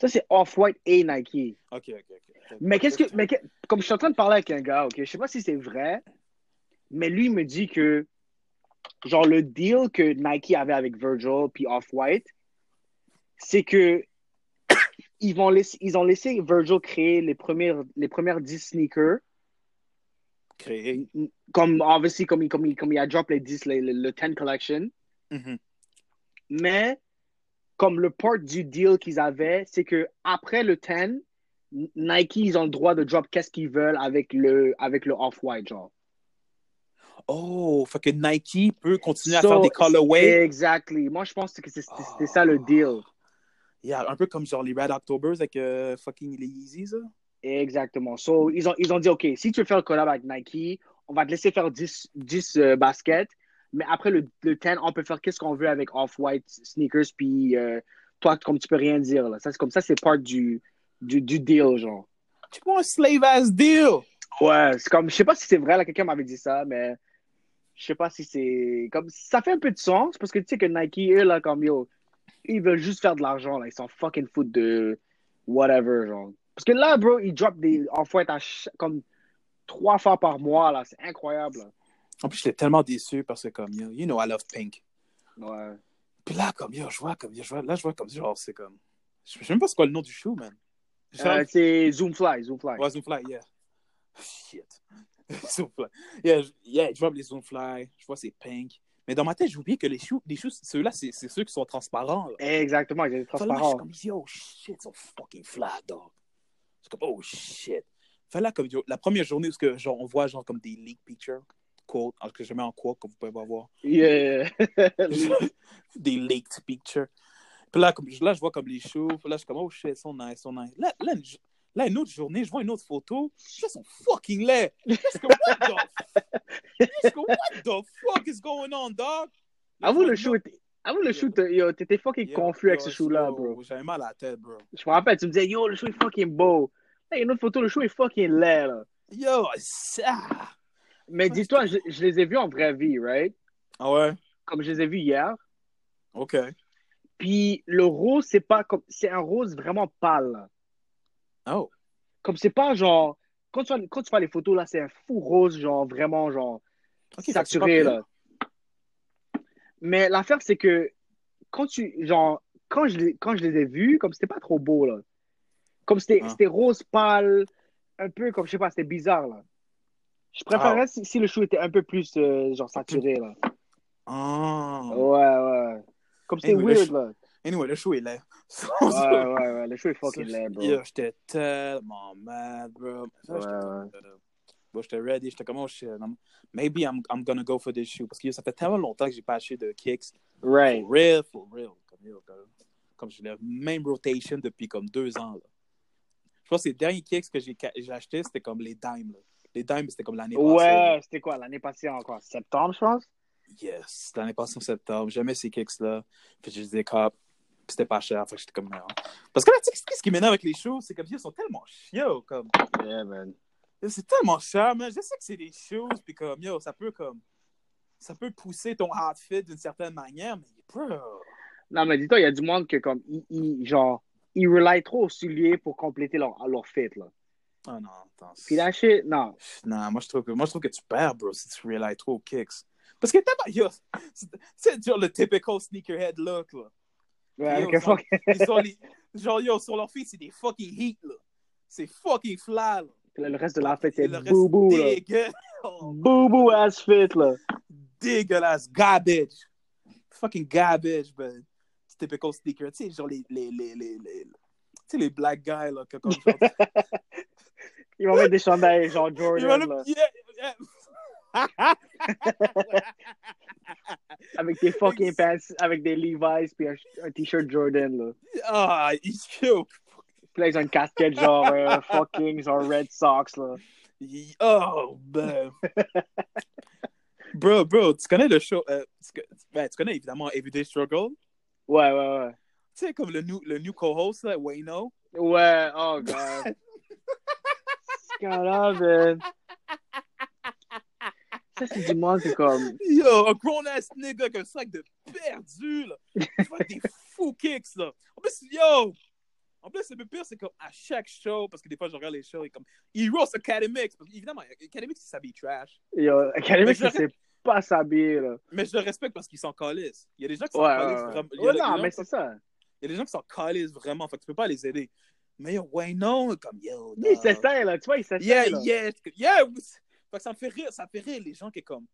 Ça, c'est Off-White et Nike. OK, OK, OK. Mais qu'est-ce que... Mais que, comme je suis en train de parler avec un gars, OK, je sais pas si c'est vrai, mais lui, il me dit que, genre, le deal que Nike avait avec Virgil puis Off-White, c'est que ils, vont laiss- ils ont laissé Virgil créer les premières, les premières dix sneakers. Créer. Comme, obviously, comme, comme, comme, comme il a drop les dix, le, le, le dix Collection. Mm-hmm. Mais... Comme le part du deal qu'ils avaient, c'est que après le dix, Nike, ils ont le droit de drop qu'est-ce qu'ils veulent avec le, avec le Off-White, genre. Oh, fait que Nike peut continuer so, à faire des colorways. Exactly. Moi, je pense que c'est, oh. C'était ça le deal. Yeah, un peu comme genre les Red Octobers avec uh, fucking les Yeezys, ça. Exactement. So, ils ont, ils ont dit, OK, si tu veux faire le collab avec Nike, on va te laisser faire dix, dix euh, baskets. Mais après le, le dix, on peut faire qu'est-ce qu'on veut avec Off-White, sneakers, puis euh, toi, comme tu peux rien dire, là. Ça, c'est comme ça, c'est part du, du, du deal, genre. Tu vois un slave-ass deal! Ouais, c'est comme, je sais pas si c'est vrai, là, quelqu'un m'avait dit ça, mais je sais pas si c'est... comme ça fait un peu de sens, parce que tu sais que Nike, eux, là, comme, yo, ils veulent juste faire de l'argent, là. Ils s'en fucking foutent de whatever, genre. Parce que là, bro, ils drop des Off-White à ch- comme trois fois par mois, là. C'est incroyable, là. En plus, j'étais tellement déçu parce que, comme, you know, I love pink. Ouais. Puis là, comme, yo, je vois, comme, yo, je vois, là, je vois, comme, genre, c'est comme... Je sais même pas c'est quoi le nom du show, man. Genre... Euh, c'est Zoom Fly, Zoom Fly. Ouais, Zoom Fly, yeah. Shit. Zoom Fly. Yeah, je... yeah, je vois les Zoom Fly, je vois, c'est pink. Mais dans ma tête, j'oubliais que les shoes, les shoes ceux-là, c'est, c'est ceux qui sont transparents. Là. Exactement, ils sont transparents. Là, je suis comme, yo, shit, ils sont fucking flat, dog. Je suis comme, oh, shit. Enfin, là, comme, yo, la première journée, parce que, genre, on voit, genre, comme des leak pictures, quote, que je mets en quote, comme vous pouvez pas voir. Yeah. Des leaked pictures. Puis là, comme, là, je vois comme les shoes. Puis là, je suis comme, oh, shit, ils sont nice, ils sont nice. Là, là, je... Là, une autre journée, je vois une autre photo. Ils sont fucking laids. Je suis comme, what the fuck? What the fuck is going on, dog? Avoue, le shoot, avoue, le shoot, yo, t'étais fucking yeah, confus yo, avec ce shoot-là, bro. J'avais mal à la tête, bro. Je me rappelle, tu me disais, yo, le show est fucking beau. Là, une autre photo, le show est fucking laid, là. Yo, ça. Mais ouais, dis-toi, je, je les ai vus en vraie vie, right? Ah ouais? Comme je les ai vus hier. OK. Puis le rose, c'est pas comme. C'est un rose vraiment pâle, là. Oh. Comme c'est pas genre quand tu, quand tu vois les photos là c'est un fou rose genre vraiment genre okay, saturé là. Mais l'affaire c'est que quand tu genre quand je, quand je les ai vus comme c'était pas trop beau là. Comme c'était, ah. c'était rose pâle un peu comme je sais pas c'était bizarre là. Je préférais ah. si, si le show était un peu plus euh, genre saturé là. Ah. Oh. Ouais ouais. Comme c'était anyway, weird je... là. Anyway, le show est laid. ouais, ouais, ouais, le show est fucking laid, bro. Yo, j'étais tellement mad, bro. Ça, ouais, j'étais... Ouais. Bro, j'étais ready, j'étais comme, oh shit, I'm... maybe I'm, I'm gonna go for this shoe. Parce que yo, ça fait tellement longtemps que j'ai pas acheté de kicks. Right. For real, for real. Comme, yo, comme, comme j'ai la même rotation depuis comme deux ans, là. Je pense que les derniers kicks que j'ai, j'ai acheté, c'était comme les dimes, là. Les dimes, c'était comme l'année ouais, passée. Ouais, c'était quoi, l'année passée encore? Septembre, je pense? Yes, l'année passée en septembre. J'aimais ces kicks-là. Puis je disais, cop. C'était pas cher, fait que j'étais comme non. Parce que là, tu sais, ce qui m'énerve avec les shows, c'est que ils sont tellement chiaux, comme. Yeah, man. C'est tellement cher, man. Je sais que c'est des choses, puis comme, yo, ça peut comme. Ça peut pousser ton outfit d'une certaine manière, mais bro. Non, mais dis-toi, il y a du monde que, comme, ils, ils, genre, ils relient trop au soulier pour compléter leur, leur fit, là. Ah oh, non, attends. Puis là, shit, non. Non, moi je, trouve que, moi, je trouve que tu perds, bro, si tu relies trop aux kicks. Parce que t'as pas. Yo, c'est genre le typical sneakerhead look, là. Ouais, yo, genre, ils sont les... genre, yo, sur leur feet, c'est des fucking heat, là. C'est fucking flat, là. Le reste de la fête, c'est boubou, là. Boubou ass fit, là. Dégueulasse, garbage. Fucking garbage, man. C'est typical sneaker. Tu sais, genre, les, les, les, les, les... tu sais, les black guys, là, que comme genre... Ils vont mettre des chandails, genre Jordan, là. Avec des fucking pants, avec des Levi's puis un, un t-shirt Jordan là. Ah, ils sont. Puis là ils ont une casquette genre euh, fucking genre Red Sox là. Oh ben. bro, bro, tu connais le show? Euh, tu, ben, tu connais évidemment Everyday Struggle? Ouais, ouais, ouais. Tu sais comme le new le new co-host là, Wayno. Ouais, oh god. Scandale. Ça, c'est du monde, c'est comme... Yo, un grown-ass nigga avec un sac de perdu, là. Tu vois, des fous kicks, là. En plus, yo! En plus, le pire, c'est comme à chaque show, parce que des fois, je regarde les shows, et comme... Heroes Academics! Parce qu'évidemment, Academics, ils s'habillent trash. Yo, Academics, ils savent pas s'habiller, là. Mais je le respecte parce qu'ils s'en calissent. Il y a des gens qui s'en ouais, calissent ouais. vraiment. Il y a ouais, non, gens, mais c'est ça. Il y a des gens qui s'en calissent vraiment, fait que tu peux pas les aider. Mais yo, ouais, non, comme yo... Dog. Ils s'essayent, là, tu vois, ils s'essayent, yeah, là. Yeah, yeah, yeah! Fait que ça me fait rire, ça me fait rire les gens qui, comme,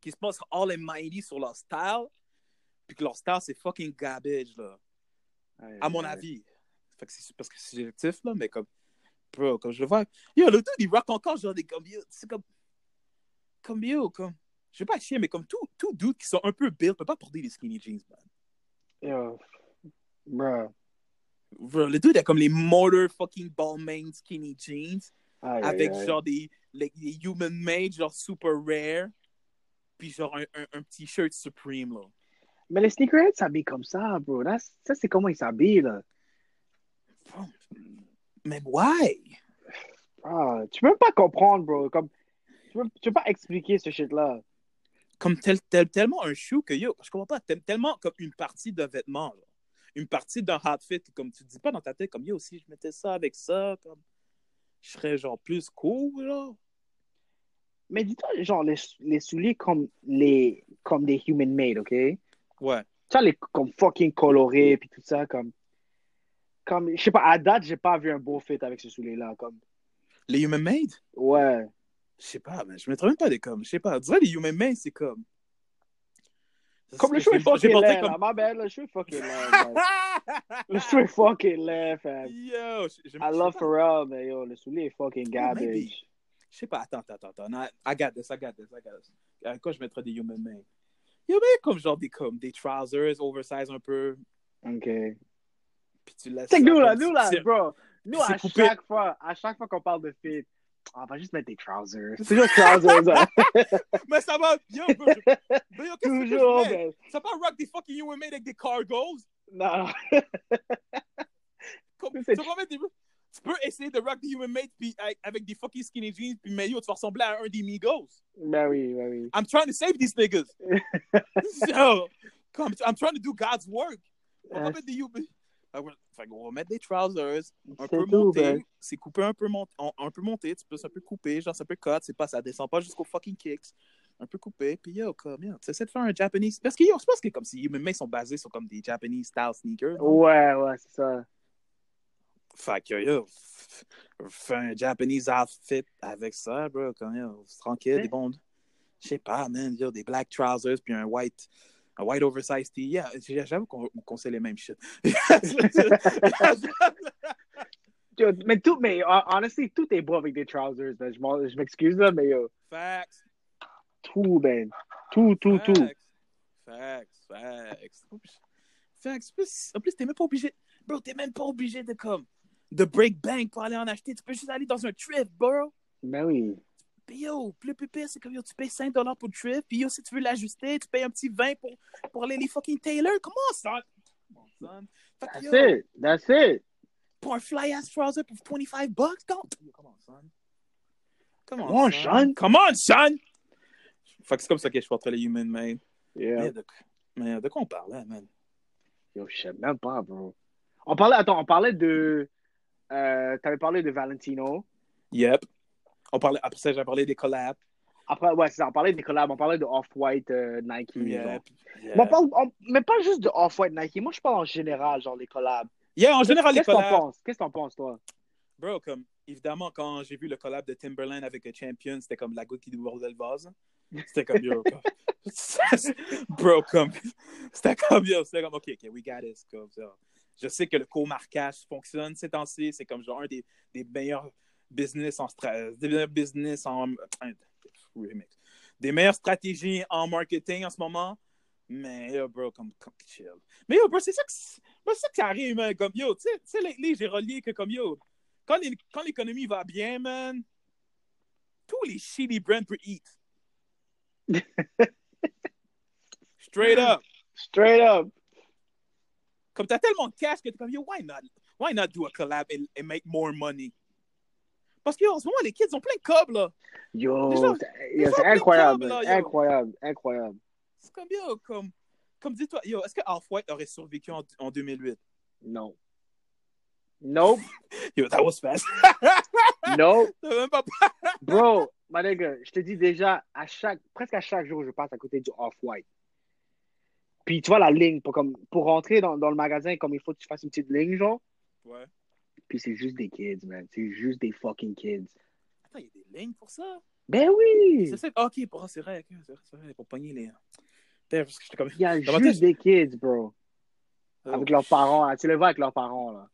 qui se passent all in mighty sur leur style, puis que leur style, c'est fucking garbage, là. Aye, à mon aye. avis. Fait que c'est parce que c'est subjectif, là, mais comme, bro, comme je le vois, yo, le dude, il rock encore, genre, des comme, yo, c'est comme, comme, yo, comme, je vais pas chier, mais comme tout, tout dude qui sont un peu build peut pas porter des skinny jeans, man. Yo, bro. Bro, le dude a comme les motor fucking Balmain skinny jeans, aye, avec aye, genre aye. des... les Human Made, genre super rare, puis genre un, un, un petit shirt Supreme, là. Mais les sneakerheads s'habillent comme ça, bro. That's, ça, c'est comment ils s'habillent, là. Oh, mais why? Ah, tu peux même pas comprendre, bro. Comme, tu, peux, tu peux pas expliquer ce shit-là. Comme tel, tel, tellement un shoe que, yo, je comprends pas, tellement comme une partie d'un vêtement, là. Une partie d'un outfit, comme tu dis pas dans ta tête, comme, yo, si je mettais ça avec ça, comme, je serais genre plus cool, là. Mais dis-toi, genre, les, les souliers comme, les, comme des Human Made, OK? Ouais. Ça, les comme fucking colorés, puis tout ça, comme... Comme, je sais pas, à date, j'ai pas vu un beau fit avec ce soulier-là, comme... Les Human Made? Ouais. Je sais pas, mais je mettrais même pas des comme, je sais pas. Je dirais les Human Made, c'est comme... Comme le show est fucking laid, comme... ma belle, le show est fucking laid. Le show est fucking laid, fam. Yo, je, I love Pharrell, mais yo, le soulier est fucking garbage. Je sais pas, attends, attends, attends. I, I got this, I got this, I got this. Quand je mettrais des Human Made, Human Made comme genre des, comme, des trousers, oversize un peu. OK. Puis tu laisses... T'es nous, là, nous, là, bro. Nous, à coupé. chaque fois, à chaque fois qu'on parle de fit, on va juste mettre des trousers. C'est juste trousers, hein. Mais ça va bien, bro. Mais yo, qu'est-ce toujours, que je mets? Ça va rock des fucking Human Made avec des cargos? Non. Comme, tu vas mettre des... Tu peux essayer de rock des Human Made puis avec des fucking skinny jeans puis mais yo, tu vas ressembler à un des Migos. Ben oui, ben oui. I'm trying to save these niggas. So, come, I'm trying to do God's work. On va mettre des Human Made. On va mettre des trousers, un peu monté. C'est coupé un peu monté. Un peu monté, tu peux un peu couper, genre ça peut cut, c'est pas ça descend pas jusqu'au fucking kicks. Un peu coupé, puis yo, comme, yo, tu essaies de faire un Japanese. Parce que yo, je pense que comme si Human Made sont basés sur comme des Japanese style sneakers. Ouais, ouais, c'est ça. Fait que yo, fais un Japanese outfit avec ça, bro. Quand yo, c'est tranquille, des bons. Je sais pas, man. Yo, des black trousers, puis un white, un white oversized tee. Yeah, j'avoue qu'on conseille les mêmes shit. Yo, mais tout, mais honestly, tout est beau avec des trousers. Ben, je, je m'excuse là, mais yo. Facts. Tout, ben. Tout, tout, facts. tout. Facts, facts. Oups. Facts. En plus, t'es même pas obligé. Bro, t'es même pas obligé de comme. de break bank pour aller en acheter. Tu peux juste aller dans un thrift, bro. Ben oui. Puis yo, le plus pire, c'est que yo, tu payes cinq dollars pour le thrift. Puis yo, si tu veux l'ajuster, tu payes un petit vingt dollars pour, pour aller les fucking tailor. Come on, son. Come on, son. Fuck that's yo. it. That's it. Pour un fly-ass trouser pour twenty-five bucks, don't. Come on, son. Come on, Come on son. son. Come on, son. Fait que c'est comme ça que je porterais les Human Made. Yeah. Mais de, mais de quoi on parlait, man? Yo, je sais même pas, bro. On parlait, attends, on parlait de... Euh, t'avais parlé de Valentino. Yep. On parlait, après ça, j'ai parlé des collabs. Après, ouais, c'est ça, on parlait des collabs. On parlait de Off-White, euh, Nike. Yep. Yep. On parle, on, mais pas juste de Off-White, Nike. Moi, je parle en général, genre, les collabs. Yeah, en général, les collabs. Qu'est-ce que t'en penses? Qu'est-ce que t'en penses, toi? Bro, comme, évidemment, quand j'ai vu le collab de Timberland avec le Champion, c'était comme la goutte qui déborda le vase. C'était comme, yo, bro, comme, c'était comme, yo, c'était comme, OK, OK, we got this, comme ça. Je sais que le co-marquage fonctionne ces temps-ci. C'est comme genre un des, des meilleurs business en stra- des meilleurs business en des meilleures stratégies en marketing en ce moment. Mais yo, bro, comme, comme chill. Mais yo, bro, c'est ça que c'est, bro, c'est ça qui arrive, man. Comme yo, tu sais, les, les géroliers que comme yo, quand, les, quand l'économie va bien, man, tous les shitty brands peuvent eat. Straight up. Straight up. Comme t'as tellement de cash que t'es comme, yo, why not? Why not do a collab and, and make more money? Parce que yo, en ce moment, les kids ont plein de cobs, là. Yo, gens, yo c'est incroyable, cobs, là, yo. incroyable, incroyable. C'est comme, yo, comme, comme dis-toi, yo, est-ce que Off-White aurait survécu en, en deux mille huit? Non. Nope. Yo, that was fast. Nope. Bro, ma nigga, je te dis déjà, à chaque, presque à chaque jour, je passe à côté du Off-White. Puis tu vois la ligne, pour, comme, pour rentrer dans, dans le magasin, comme il faut que tu fasses une petite ligne, genre. Ouais. Puis c'est juste des kids, man. C'est juste des fucking kids. Attends, il y a des lignes pour ça? Ben oui! C'est ça. Ok, bro, c'est vrai. C'est vrai, c'est vrai pour pogner les... Parce que j'étais comme... Il y a juste tête, des kids, bro. Oh. Avec leurs parents, là. Tu les vois avec leurs parents, là.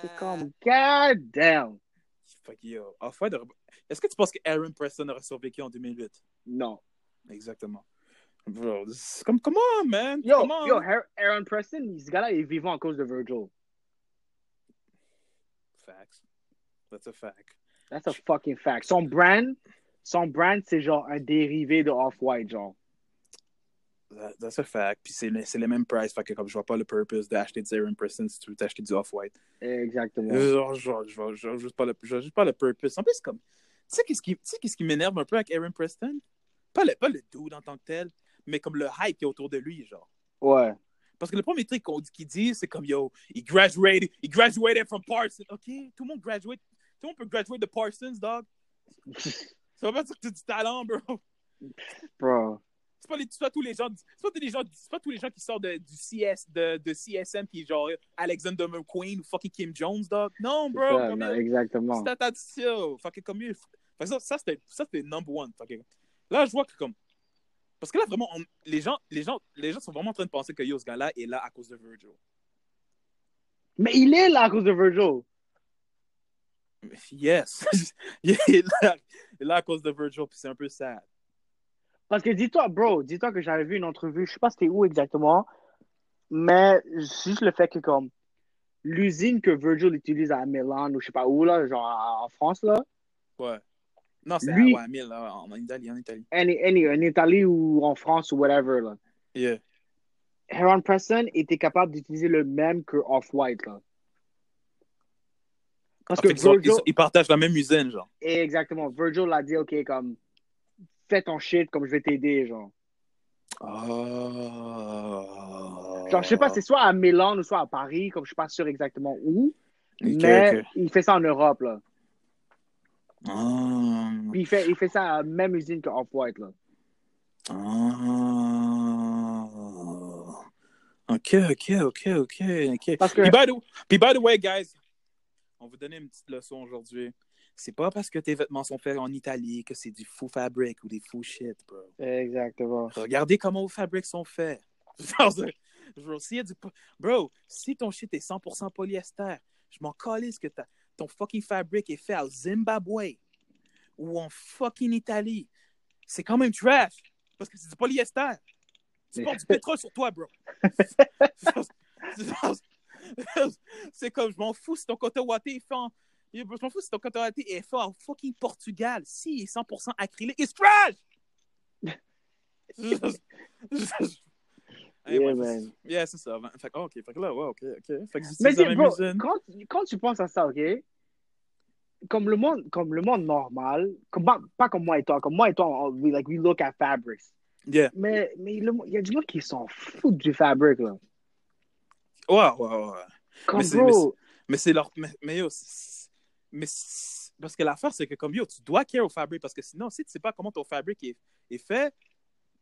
C'est comme... God damn! Fuck yo. Est-ce que tu penses que Heron Preston aurait survécu en deux mille huit? Non. Exactement. Bro, this is... Come, come on, man. Yo, come on. Yo, Heron Preston, ce gars-là est vivant à cause de Virgil. Facts. That's a fact. That's a fucking fact. Son brand, son brand, c'est genre un dérivé de Off-White, genre. That, that's a fact. Puis c'est, c'est les mêmes price. Fait que comme je vois pas le purpose d'acheter du Heron Preston si tu veux t'acheter du Off-White. Exactement. Genre, genre, genre, je vois juste pas le, juste pas le purpose. En plus, comme, tu sais qu'est-ce qui, tu sais qu'est-ce qui m'énerve un peu avec Heron Preston? Pas le, pas le dude en tant que tel. Mais comme le hype qui est autour de lui, genre. Ouais. Parce que le premier truc qu'on dit, qu'il dit, c'est comme, yo, he graduated, he graduated from Parsons. OK, tout le monde graduate, tout le monde peut graduate de Parsons, dog. Ça va pas dire que tu as du talent, bro. Bro. C'est pas, les, c'est pas tous les gens, c'est pas tous les gens, c'est pas tous les gens qui sortent de, du C S, de, de C S M qui est genre Alexander McQueen ou fucking Kim Jones, dog. Non, bro. C'est ça, non, il, exactement. C'est attention. Fucking comme, ça, ça, c'était, ça, c'était number one. Fucking. Là, je vois que comme, Parce que là, vraiment, on, les, gens, les, gens, les gens sont vraiment en train de penser que yo, ce gars-là est là à cause de Virgil. Mais il est là à cause de Virgil. Yes. il, est là, il est là à cause de Virgil, puis c'est un peu sad. Parce que dis-toi, bro, dis-toi que j'avais vu une entrevue, je sais pas c'était où exactement, mais juste le fait que comme l'usine que Virgil utilise à Milan ou je sais pas où, là, genre en France, là. Ouais. Non, c'est lui, à, ouais, à Milan, là, en Italie, en Italie. Any, any, en Italie ou en France ou whatever, là. Yeah. Heron Preston était capable d'utiliser le même que Off-White, là. Parce en fait, que Virgil... ils, sont, ils partagent la même usine, genre. Exactement. Virgil l'a dit, OK, comme... fais ton shit comme je vais t'aider, genre. Oh. Genre, je sais pas, c'est soit à Milan ou soit à Paris, comme je suis pas sûr exactement où, okay, mais okay. Il fait ça en Europe, là. Oh. Puis il fait, il fait ça à la même usine que Off-White, là. Oh. OK, OK, OK, OK, OK. Parce que... Puis, by the... Puis by the way, guys, on vous donnait une petite leçon aujourd'hui. C'est pas parce que tes vêtements sont faits en Italie que c'est du faux fabric ou des faux shit, bro. Exactement. Regardez comment vos fabrics sont faits. Genre, s'il y a du... Bro, si ton shit est cent pour cent polyester, je m'en calisse que ta... ton fucking fabric est fait au Zimbabwe ou en fucking Italie. C'est quand même trash parce que c'est du polyester. Tu portes du pétrole sur toi, bro. C'est comme, je m'en fous si ton coton ouaté est fait en... Je m'en fous si ton coton ouaté est fait en fucking Portugal. Si il est cent pour cent acrylique, it's trash! Hey, yeah, man. Yeah, c'est ça. Fait que, OK, fait que là, ouais, OK, OK. Fait que mais dis, bro, quand, quand tu penses à ça, OK, comme le monde, comme le monde normal, comme, pas comme moi et toi, comme moi et toi, on, we, like, we look at fabrics. Yeah. Mais il mais y a du monde qui s'en fout du fabric, là. Ouais, ouais, ouais. Comme, mais c'est, bro... Mais c'est, mais c'est leur... Mais, mais yo, c'est, mais c'est, parce que l'affaire, c'est que comme, yo, tu dois care au fabric, parce que sinon, si tu sais pas comment ton fabric est, est fait,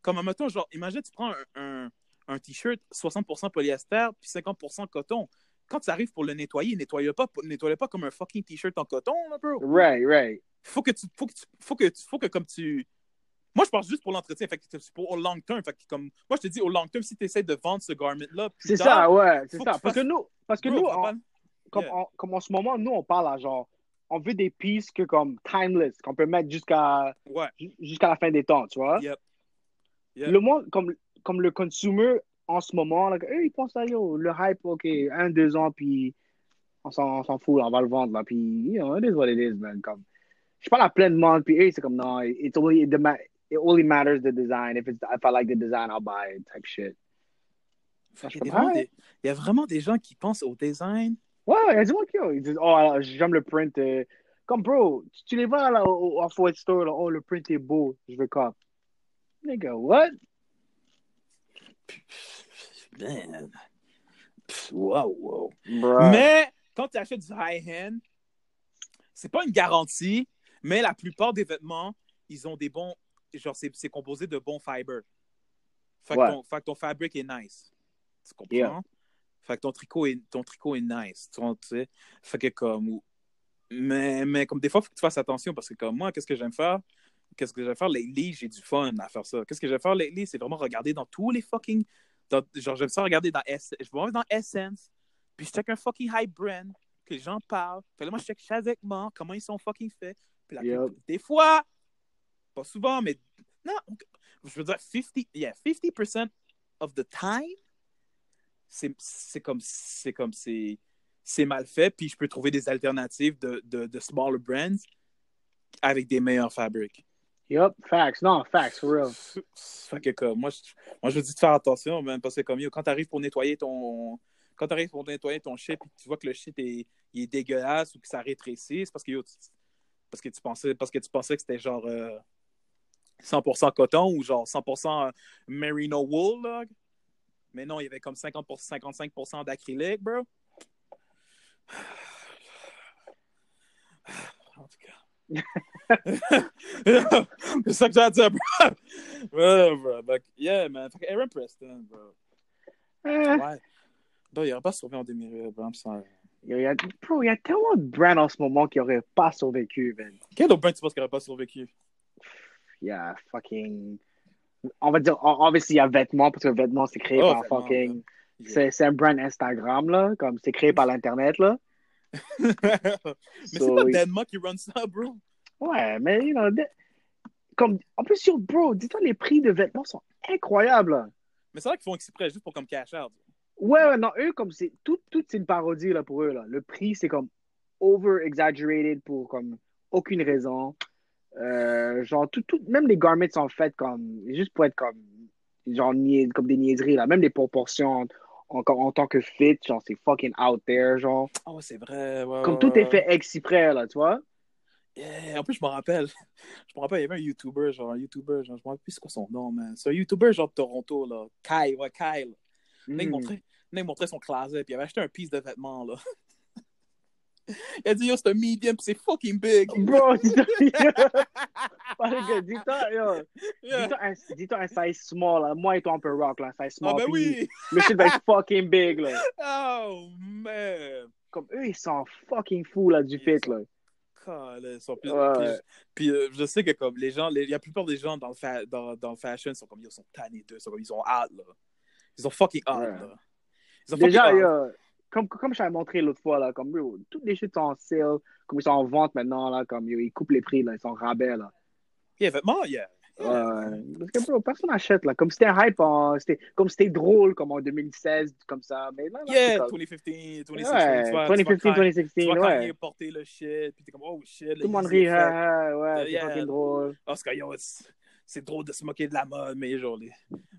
comme, mettons, genre, imagine, tu prends un... un un t-shirt soixante pour cent polyester puis cinquante pour cent coton. Quand tu arrives pour le nettoyer, nettoie-le pas, nettoie-le pas comme un fucking t-shirt en coton, là, bro. Right, right. Faut que tu, faut que tu, faut que tu, faut que comme tu... Moi, je pense juste pour l'entretien, fait que c'est pour au long term, fait que comme... Moi, je te dis, au long term, si tu essaies de vendre ce garment-là... Plus c'est tard, ça, ouais, c'est ça. Que parce que nous, parce que bro, nous, on, parle... comme, yeah. on, comme en ce moment, nous, on parle à genre... On veut des pieces que comme timeless, qu'on peut mettre jusqu'à... Ouais. Jusqu'à la fin des temps, tu vois? Yep. Yep. Le monde, comme... Comme le consumer, en ce moment, là, eux, ils pensent à yo, le hype, OK, un, deux ans, puis on s'en, on s'en fout, on va le vendre, là, puis, you know, it is what it is, man. Comme, je parle à plein de monde, puis eux, c'est comme, non, it's only, it, it only matters the design. If, it's, if I like the design, I'll buy it, type shit. Il y, comme, des, il y a vraiment des gens qui pensent au design. Ouais, il y a du monde qui, yo, ils disent, oh, alors, j'aime le print. Euh, comme, bro, tu, tu les vois, là, au, au Off-White Store, là, oh, le print est beau, je veux cop. Nigga, what? Man. Wow, wow. Bruh. Mais quand tu achètes du high-end, c'est pas une garantie, mais la plupart des vêtements, ils ont des bons... Genre, c'est, c'est composé de bons fibres. Fait que, ton, fait que ton fabric est nice. Tu comprends? Yeah. Fait que ton tricot est, ton tricot est nice. Tu sais? Fait que comme... Mais, mais comme des fois, il faut que tu fasses attention parce que comme moi, qu'est-ce que j'aime faire? Qu'est-ce que je vais faire lately? J'ai du fun à faire ça. Qu'est-ce que je vais faire lately? C'est vraiment regarder dans tous les fucking... Dans... Genre, j'aime ça regarder dans Essence. Je vais dans Essence, puis je check un fucking hype brand, que les gens parlent. Fait là, moi, je check chazèquement comment ils sont fucking faits. Puis la yep. Des fois, pas souvent, mais... Non, je veux dire, fifty, yeah, fifty percent of the time, c'est, c'est comme... C'est comme... C'est, c'est mal fait, puis je peux trouver des alternatives de, de, de smaller brands avec des meilleurs fabrics. Yup, facts. Non, facts, for real. Fait que comme, moi, je, moi, je dis de faire attention, man, parce que comme, yo, quand t'arrives pour nettoyer ton... Quand t'arrives pour nettoyer ton shit et tu vois que le shit est, il est dégueulasse ou que ça rétrécit, c'est parce que, yo, tu, parce que tu pensais, parce que tu pensais que c'était genre euh, cent pour cent coton ou genre cent pour cent merino wool, là. Mais non, il y avait comme cinquante pour cent, cinquante-cinq pour cent d'acrylique, bro. En tout cas. C'est ça que j'ai à dire, bro. Bro, bro. Like, yeah, man. Fait que Heron Preston, bro. Euh... Ouais. Bro, il n'aurait pas survécu en deux mille huit, bro. I'm sorry. Yo, y a... Bro, il y a tellement de brands en ce moment qui n'auraient pas survécu, man. Quel autre brand tu penses qu'il n'aurait pas survécu? Yeah, fucking... on va dire, obviously, il y a Vêtements, parce que Vêtements, c'est créé oh, par Vêtements, fucking... Ouais. Yeah. C'est, c'est un brand Instagram, là, comme c'est créé par l'Internet, là. Mais so, c'est pas Denmark qui run ça, bro. Ouais, mais, you know, de... comme... en plus, yo, bro, dis-toi, les prix de Vêtements sont incroyables, là. Mais c'est vrai qu'ils font exprès juste pour, comme, cash out. Ouais, ouais, non, eux, comme, c'est... Tout, tout, c'est une parodie, là, pour eux, là. Le prix, c'est, comme, over-exaggerated pour, comme, aucune raison. Euh, genre, tout, tout... Même les garments sont faits, comme, juste pour être, comme... genre niais, comme des niaiseries là, même les proportions en, en, en tant que fit, genre c'est fucking out there, genre. Oh c'est vrai, ouais, comme ouais, tout ouais. Est fait exprès là, tu vois. Yeah, en plus je me rappelle, je me rappelle il y avait un YouTuber, genre un YouTuber, genre je me rappelle plus c'est quoi son nom, mais c'est un YouTuber genre de Toronto là, Kyle, ouais Kyle. Mm. Là, il montrait, là il montrait son closet, puis il avait acheté un piece de vêtements là. Il a dit, yo, c'est un medium, pis c'est fucking big. Bro, dis-toi, yo. Dis-toi, yo. Yeah. Dis-toi, un, dis-toi un size small, là. Moi et toi, on peut rock, là. Un size small. Ah, ben pis, oui. Le shit va être fucking big, là. Oh, man. Comme eux, ils sont fucking fous, là, du fit, là. Ils sont plus. Ouais. Puis, puis euh, je sais que, comme, les gens, les, la plupart des gens dans le, fa- dans, dans le fashion sont comme, yo, sont tannés d'eux. Sont comme, ils ont hâte, là. Ils ont fucking hâte, ouais. Là. Ils ont déjà, fucking hâte. Yo. Comme, comme je t'avais montré l'autre fois, là, comme, yo, toutes les chutes sont en sale, comme ils sont en vente maintenant, là, comme, yo, ils coupent les prix, là, ils sont en rabais, là. Yeah, vêtements, yeah. yeah. Euh, parce que, bro, personne n'achète, là. Comme c'était un hype, en, c'était, comme c'était drôle, comme en deux mille seize, comme ça. Mais là, là yeah, comme... vingt quinze, vingt seize, ouais, tu vois, vingt quinze, vingt seize, tu vois, ouais. Quand il a porté le shit, puis t'es comme, oh shit. Tout le monde rit, ah, ouais, c'est yeah, fucking drôle. Parce que, yo, c'est, c'est drôle de se moquer de la mode, mais genre, les...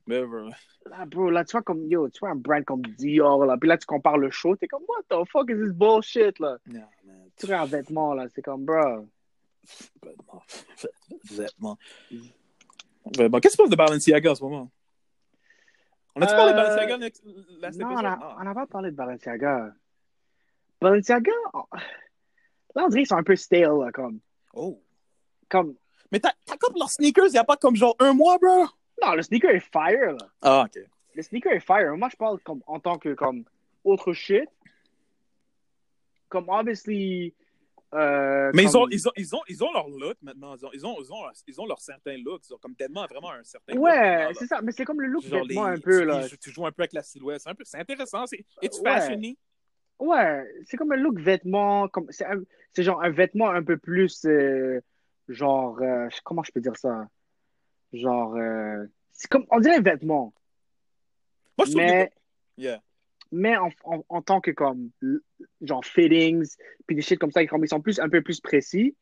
Mais bro. Là, bro, là, tu vois, comme, yo, tu vois un brand comme Dior, là, puis là, tu compares le show, t'es comme, what the fuck is this bullshit, là? Yeah, man. Tu vois un vêtement, là, c'est comme, bro. Vêtement. Vêtement. Vêtement. Qu'est-ce que tu penses de Balenciaga en ce moment? On a-tu euh... parlé de Balenciaga next... la semaine prochaine? Non, on n'a pas parlé de Balenciaga. Balenciaga, oh... là, on dirait qu'ils sont un peu stale, là, comme. Oh. Comme. Mais t'as, t'as comme leurs sneakers, il n'y a pas comme genre un mois, bro? Non, le sneaker est fire, là. Ah, OK. Le sneaker est fire. Moi, je parle comme, en tant que, comme, autre shit. Comme, obviously... Euh, mais comme... ils, ont, ils, ont, ils, ont, ils ont leur look, maintenant. Ils ont, ils ont, ils ont, ils ont leur certain look. Ils ont comme tellement, vraiment, un certain ouais, look. Ouais, c'est ça. Mais c'est comme le look genre vêtement les, un peu, tu, là. Tu, tu joues un peu avec la silhouette. C'est un peu... C'est intéressant. C'est... It's ouais. Fashiony. Ouais. C'est comme un look vêtement. Comme... C'est, un... c'est genre un vêtement un peu plus... Euh... Genre... Euh... Comment je peux dire ça? Genre, euh, c'est comme, on dirait un vêtement. Moi, je mais, que... yeah. mais en, en, en tant que, comme, genre, fittings, puis des shit comme ça, comme ils sont plus, un peu plus précis.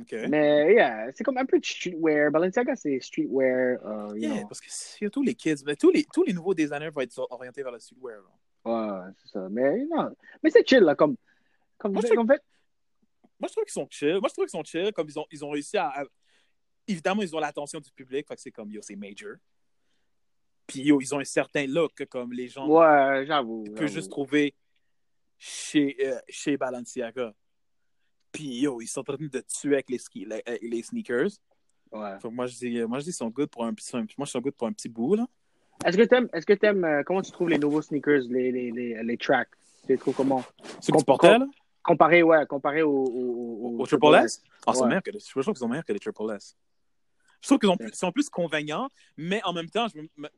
Okay. Mais, yeah, c'est comme un peu de streetwear. Balenciaga, c'est streetwear. Uh, yeah, know. Parce que surtout les kids, mais tous les, tous les nouveaux designers vont être orientés vers le streetwear. Là. Ouais, c'est ça. Mais, non. Mais c'est chill, là, comme, comme, moi, je trouve... en fait. Moi, je trouve qu'ils sont chill. Moi, je trouve qu'ils sont chill, comme ils ont, ils ont réussi à. Évidemment, ils ont l'attention du public, fait que c'est comme, yo, c'est major. Puis, yo, ils ont un certain look que comme les gens... Ouais, j'avoue. Tu peux juste trouver chez, euh, chez Balenciaga. Puis, yo, ils sont en train de tuer avec les, ski, les, les sneakers. Ouais. Fait que moi, je dis, moi, je dis, ils sont good pour un, moi, ils sont good pour un petit bout, là. Est-ce que t'aimes... Est-ce que t'aimes euh, comment tu trouves les nouveaux sneakers, les, les, les, les tracks? Tu les trouves comment? Ceux que tu portais, là? Comparé, ouais, comparé au... Au, au, au Triple S? S? Ah, ouais. C'est meilleur que les... Je trouve qu'ils sont meilleurs que les Triple S. Je trouve qu'ils sont plus, sont plus convaincants, mais en même temps, je me,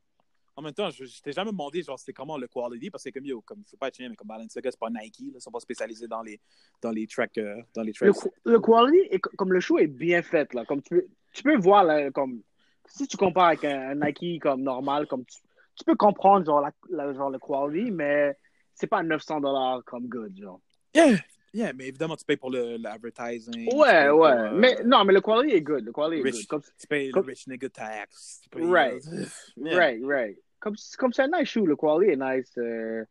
en même temps, je, je t'ai jamais demandé genre c'est comment le quality parce que comme yo, comme faut pas être chien, mais comme Balenciaga c'est pas Nike, là, ils sont pas spécialisés dans les dans les tracks, euh, dans les tracks. Le, le quality est, comme le shoe est bien fait là, comme tu tu peux voir là, comme si tu compares avec un, un Nike comme normal, comme tu, tu peux comprendre genre la, la genre le quality, mais c'est pas neuf cents dollars comme good genre. Yeah. Yeah, mais évidemment, tu payes pour le, l'advertising. Ouais, ouais. Pour, euh, mais non, mais le quality est good. Le quality rich, est good. Comme, tu payes comme, le rich nigga tax. Tu payes, right. Yeah. Right, right. Comme, comme c'est un nice shoe. Le quality est nice. Euh,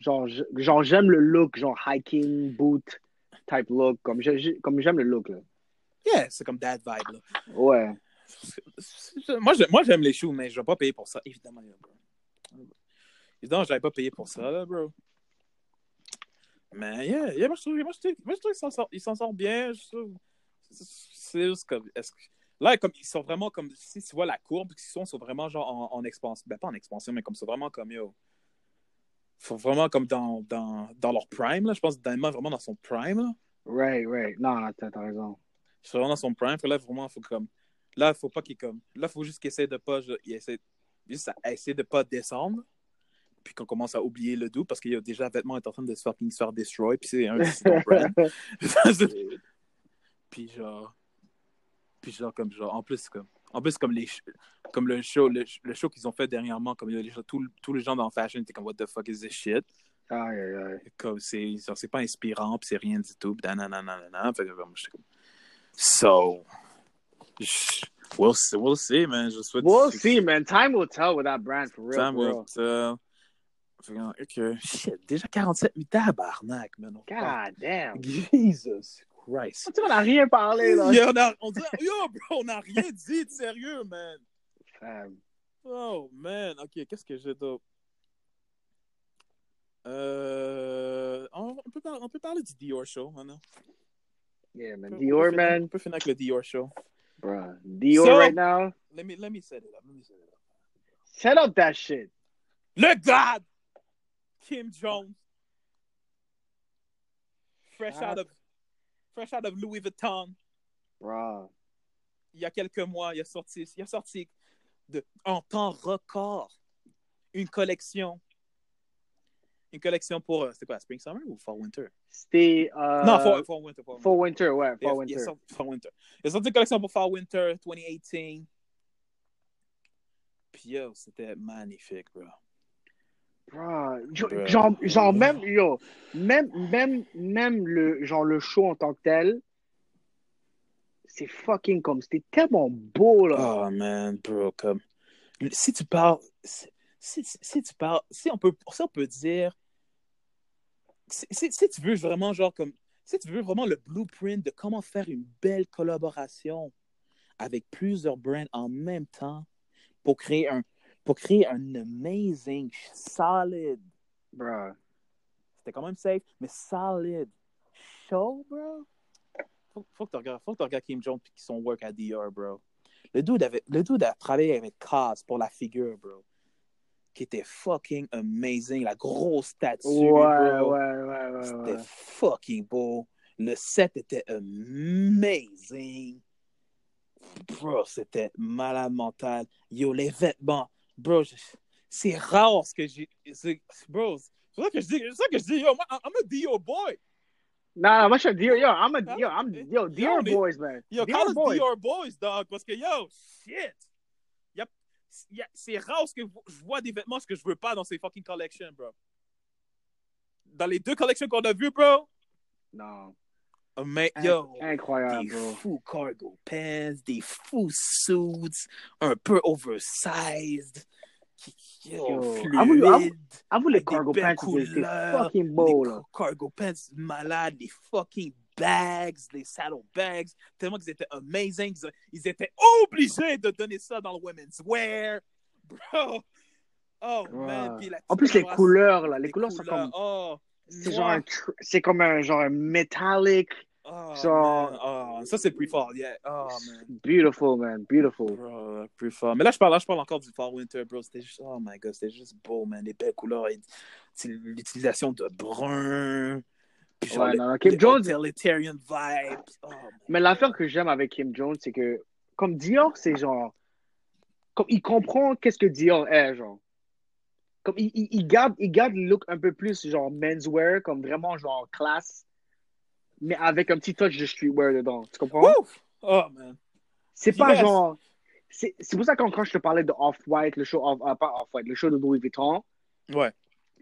genre, genre, j'aime le look. Genre, hiking, boot type look. Comme, j'ai, comme j'aime le look, là. Yeah, c'est comme that vibe, là. Ouais. Moi, j'aime, moi, j'aime les shoes, mais je vais pas payer pour ça. Évidemment, bro. Évidemment, je vais pas payer pour ça, là, bro. Mais yeah, yeah, moi je trouve, moi je trouve, moi, je trouve qu'ils s'en sortent, ils s'en sortent bien. Je trouve, c'est juste comme, est-ce que, là comme ils sont vraiment comme si tu vois la courbe, ils sont, sont vraiment genre en, en expansion, ben pas en expansion, mais comme ils sont vraiment comme yo, sont vraiment comme dans, dans, dans leur prime là. Je pense Diamond vraiment dans son prime là. Right, right, non, t'as, t'as raison. Ils sont vraiment dans son prime, fait là vraiment faut comme Là, il faut pas qu'il comme. Là, il faut juste qu'il essaie de pas. Il essaie, juste à essayer de pas descendre. Puis qu'on commence à oublier le doux parce qu'il y a déjà Vêtements est en train de se faire, se faire destroy. Puis c'est un brand. Puis genre. Puis genre, comme genre. En plus, comme. En plus, comme, les, comme le show, le, le show qu'ils ont fait dernièrement, comme les, tout, tout les gens dans le fashion étaient comme, what the fuck is this shit? Aïe, aïe, aïe. Comme, c'est, genre, c'est pas inspirant, pis c'est rien du tout, pis nanananana. Fait que vraiment, j'étais comme, so, we'll see, we'll see, man. Je souhaite... We'll see, man. Time will tell with that brand, for real. Time for will real. Tell. Fait que, okay. Shit, déjà quarante-sept, mais tabarnak, man. God parle. Damn. Jesus Christ. On n'a rien parlé, là. Yo, on a, on dit, yo, bro, on n'a rien dit de sérieux, man. Um, oh, man. OK, qu'est-ce que j'ai d'autre? Euh, on, on, peut par- on peut parler du Dior Show, maintenant. Yeah, man. On peut, Dior, on peut, man. On peut finir avec le Dior Show. Bruh. Dior so, right now. Let me, let me set it up. Let me set it up. Set up that shit. Le God! Kim Jones. Fresh ah. out of... Fresh out of Louis Vuitton. Bro. Il y a quelques mois, il a sorti, il a sorti de, en temps record une collection. Une collection pour, c'était quoi, Spring Summer ou Fall Winter? C'était... Euh, non, Fall, fall Winter. Fall, fall winter. winter, ouais, Fall il a, Winter. Il a, sorti, fall winter. Il a sorti une collection pour Fall Winter twenty eighteen. Puis yo, c'était magnifique, bro. Bro, genre, genre même, yo, même, même, même le, genre le show en tant que tel, c'est fucking comme, c'était tellement beau, là. Oh, man, bro, comme, si tu parles, si, si, si tu parles, si on peut, si on peut dire, si, si, si tu veux vraiment, genre, comme, si tu veux vraiment le blueprint de comment faire une belle collaboration avec plusieurs brands en même temps pour créer un, pour créer un amazing, solid, bro. C'était quand même safe, mais solid show, bro. Faut, faut que tu regardes, faut que tu regardes Kim Jones et son work à Dior, bro. Le dude, avait, le dude a travaillé avec Cos pour la figure, bro. Qui était fucking amazing. La grosse statue, ouais, bro. Ouais, ouais, ouais, C'était ouais. fucking beau. Le set était amazing. Bro, c'était malade mental. Yo, les vêtements. Bro, je, c'est rare ce que j'ai... C'est, bro, c'est ça que je dis, c'est ça que je dis, yo, I'm a Dior boy. Nah, moi, je suis Dior, yo, I'm a Dior, I'm, yo, Dior boys, man. Yo, call us Dior boys, dog, parce que, yo, shit. Y a, y a, c'est rare ce que je vois des vêtements, ce que je veux pas dans ces fucking collections, bro. Dans les deux collections qu'on a vues, bro. Non. Mais, yo, incroyable, des bro. Fous cargo pants, des fous suits, un peu oversized, qui, qui yo, fluide. Avoue, les cargo pants, c'est fucking beau, là. Cargo pants malades, des fucking bags, des saddle bags, tellement qu'ils étaient amazing, ils, ils étaient obligés de donner ça dans le women's wear, bro. Oh, wow. Man. Puis, là, en plus, les vois, couleurs, là, les, les couleurs, couleurs sont comme... Oh. C'est genre un, c'est comme un genre un metallic. Oh, genre... oh, ça c'est pre-fall, yeah. Oh, man. Beautiful, man, beautiful. Bro, pre-fall. Mais là je parle, là, je parle encore du Fall Winter, bro. C'était juste, oh my god, c'était juste beau, man. Les belles couleurs, et... l'utilisation de brun. Puis genre, ouais, non, le... Kim les Jones, utilitarian vibes. Oh, mais l'affaire que j'aime avec Kim Jones, c'est que comme Dior, c'est genre, comme il comprend qu'est-ce que Dior est, genre. Comme, il, il, il, garde, il garde le look un peu plus genre menswear, comme vraiment genre classe, mais avec un petit touch de streetwear dedans. Tu comprends? Woo! Oh, man. C'est yes. pas genre... C'est, c'est pour ça que quand je te parlais de Off-White, le show, of, uh, pas Off-White, le show de Louis Vuitton, ouais.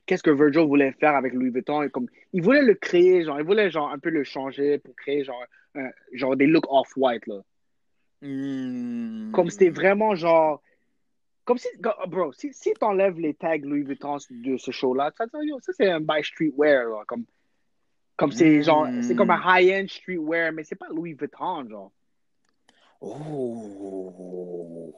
Qu'est-ce que Virgil voulait faire avec Louis Vuitton? Et comme, il voulait le créer, genre, il voulait genre un peu le changer pour créer genre, euh, genre des looks Off-White, là. Mm. Comme c'était vraiment genre... Comme si, bro, si, si t'enlèves les tags Louis Vuitton de ce show-là, tu vas dire, yo, ça c'est un by streetwear, là. Comme, comme c'est genre, mm. c'est comme un high-end streetwear, mais c'est pas Louis Vuitton, genre. Oh.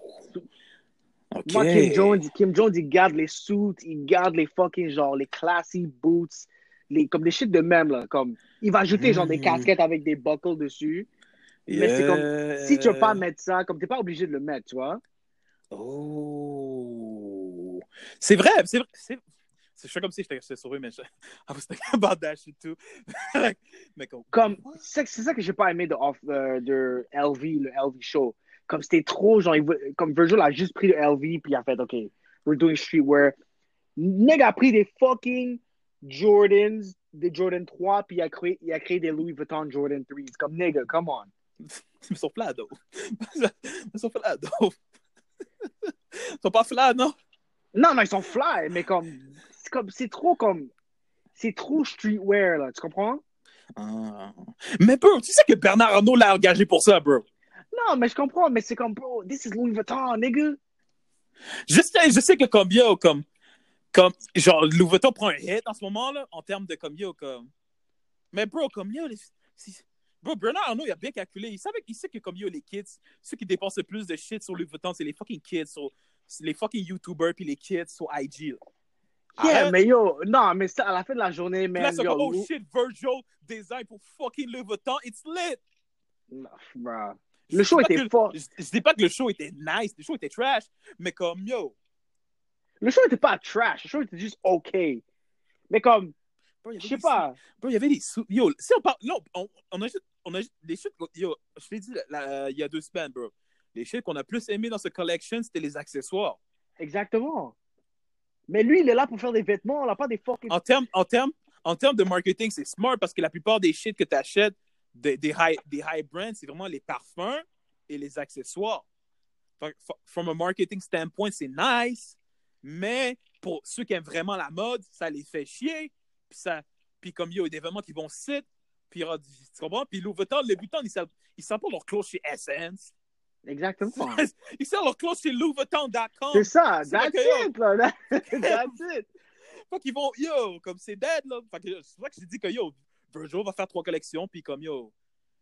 Okay. Moi, Kim Jones, Kim Jones, il garde les suits, il garde les fucking, genre, les classy boots, les, comme des shit de même, là. Comme, il va ajouter, mm. genre, des casquettes avec des buckles dessus. Yeah. Mais c'est comme, si tu veux pas mettre ça, comme t'es pas obligé de le mettre, tu vois. Oh, c'est vrai, c'est vrai. C'est... Je suis comme si j'étais, j'étais souri, mais je... I was thinking about that shit too. Like, mais comme... comme c'est, c'est ça que j'ai pas aimé de, off, euh, de L V, le L V show. Comme c'était trop, genre, comme Virgil a juste pris le L V, puis il a fait, OK, we're doing streetwear. Nègre a pris des fucking Jordans, des Jordan trois, puis il a créé, il a créé des Louis Vuitton Jordan trois. Comme, nigga, come on. Ils me sont flats, d'eau. Ils sont flats, d'eau. Ils sont pas flats, non? Non, non, ils sont flats, mais comme c'est, comme... c'est trop comme... C'est trop streetwear, là. Tu comprends? Ah. Mais, bro, tu sais que Bernard Arnault l'a engagé pour ça, bro. Non, mais je comprends, mais c'est comme, bro, this is Louis Vuitton, nigga. Je sais, je sais que comme, yo, comme... Comme, genre, Louis Vuitton prend un hit en ce moment, là, en termes de comme, yo, comme... Mais, bro, comme, yo, les... Bro, Bernard Arnault, il a bien calculé. Il savait, il sait que comme, yo, les kids, ceux qui dépensent le plus de shit sur Louis Vuitton, c'est les fucking kids, sur... C'est les fucking YouTubers puis les kids sur I G. Là. Yeah, mais yo, non, mais ça, à la fin de la journée, man, là, c'est yo, comme, oh yo, shit, Virgil design pour fucking Louis Vuitton, it's lit! Non, bro. Le show était fort. Je, je dis pas que le show était nice, le show était trash, mais comme, yo. Le show était pas trash, le show était juste OK. Mais comme, bro, je sais pas. Bro, il y avait des sous... Yo, si on parle... Non, on, on a juste... On a juste les chutes... Yo, je t'ai dit il y a deux semaines, bro. Les shit qu'on a plus aimé dans ce collection, c'était les accessoires. Exactement. Mais lui, il est là pour faire des vêtements, on n'a pas des fucking... En termes en terme, en terme de marketing, c'est smart parce que la plupart des shit que tu achètes, des, des, high, des high brands, c'est vraiment les parfums et les accessoires. From a marketing standpoint, c'est nice, mais pour ceux qui aiment vraiment la mode, ça les fait chier. Puis, ça, puis comme il y a des vêtements qui vont site, puis tu comprends? Puis Louis Vuitton, les boutons, ils ne savent pas leur clothes chez Essence. Exactement. Ils sont leur close chez Louis Vuitton dot com. C'est ça, c'est that's it, yo. Là. That's it. Fait qu'ils vont, yo, comme c'est dead, là. Fait que c'est vrai que j'ai dit que, yo, Virgil va faire trois collections, puis comme, yo,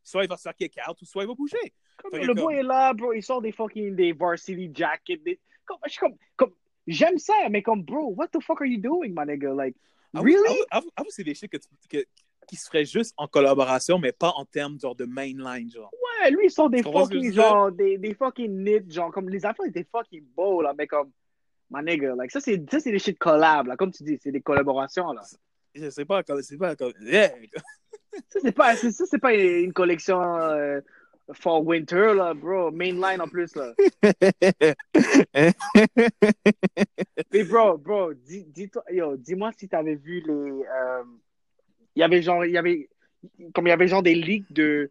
soit il va se faire kick out, ou soit il va bouger. Comme, que, le comme... boy est là, bro, il sort des fucking, des varsity jackets. Des... Comme, je, comme, comme, j'aime ça, mais comme, bro, what the fuck are you doing, my nigga? Like, à really? À vous, à vous, c'est des shit que tu... Que... qui se ferait juste en collaboration, mais pas en termes genre de mainline, genre. Ouais, lui, ils sont des fucking, genre, des, des fucking knits, genre, comme les affaires étaient fucking beaux, là, mais comme, my nigga, like, ça, c'est, ça, c'est des shit collabs, là, comme tu dis, c'est des collaborations, là. Je sais pas, c'est pas, yeah. ça, c'est pas, c'est, ça, c'est pas une collection euh, for winter, là, bro, mainline en plus, là. Mais bro, bro, dis, dis-toi, yo, dis-moi si t'avais vu les... Euh, Il y avait genre, il y avait, comme il y avait genre des leaks de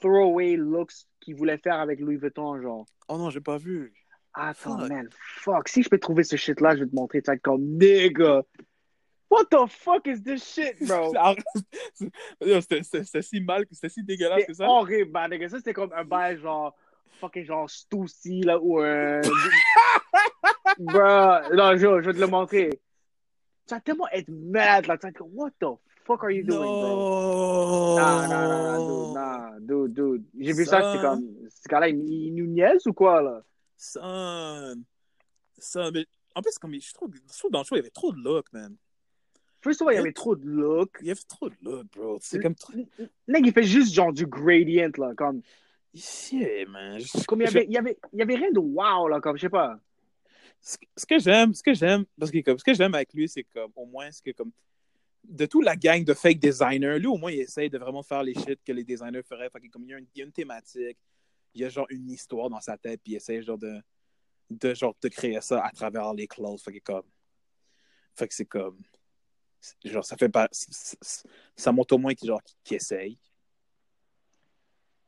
throwaway looks qu'ils voulaient faire avec Louis Vuitton, genre. Oh non, j'ai pas vu. Attends, fuck. man, fuck. Si je peux trouver ce shit-là, je vais te montrer. Tu vas être comme, nigga, what the fuck is this shit, bro? c'était, c'était, c'était si mal, c'était si dégueulasse c'est que ça. C'est horrible, man, nigga. Ça, c'était comme un bail, genre, fucking genre Stussy, là, ou euh... Bro, non, je, je vais te le montrer. Tu vas tellement être mad, là. Tu vas être comme, what the fuck are you doing, no. bro? Nah, nah, nah, dude, nah, dude, dude. J'ai vu Son. ça, c'est comme, ce gars-là, il, il nous niaise ou quoi, là? Son, son, mais en plus, comme, je trouve, je trouve dans le show, il y avait trop de look, man. First of all, il y avait trop de look. Il y avait trop de look, bro. C'est comme trop... Nègre, il fait juste, genre, du gradient, là, comme... Yeah, man. Comme, il y avait, il y avait, il y avait rien de wow, là, comme, je sais pas. Ce que j'aime, ce que j'aime, parce que, comme, ce que j'aime avec lui, c'est comme, au moins, ce que, comme... de toute la gang de fake designers, lui, au moins, il essaye de vraiment faire les shit que les designers feraient. Fait que, comme, il y a une, il y a une thématique, il y a, genre, une histoire dans sa tête, puis il essaye, genre, de, de, genre, de créer ça à travers les clothes. Fait que, comme... Fait que c'est comme... Genre, ça fait pas... Ça montre au moins qu'il, genre, qu'il essaye.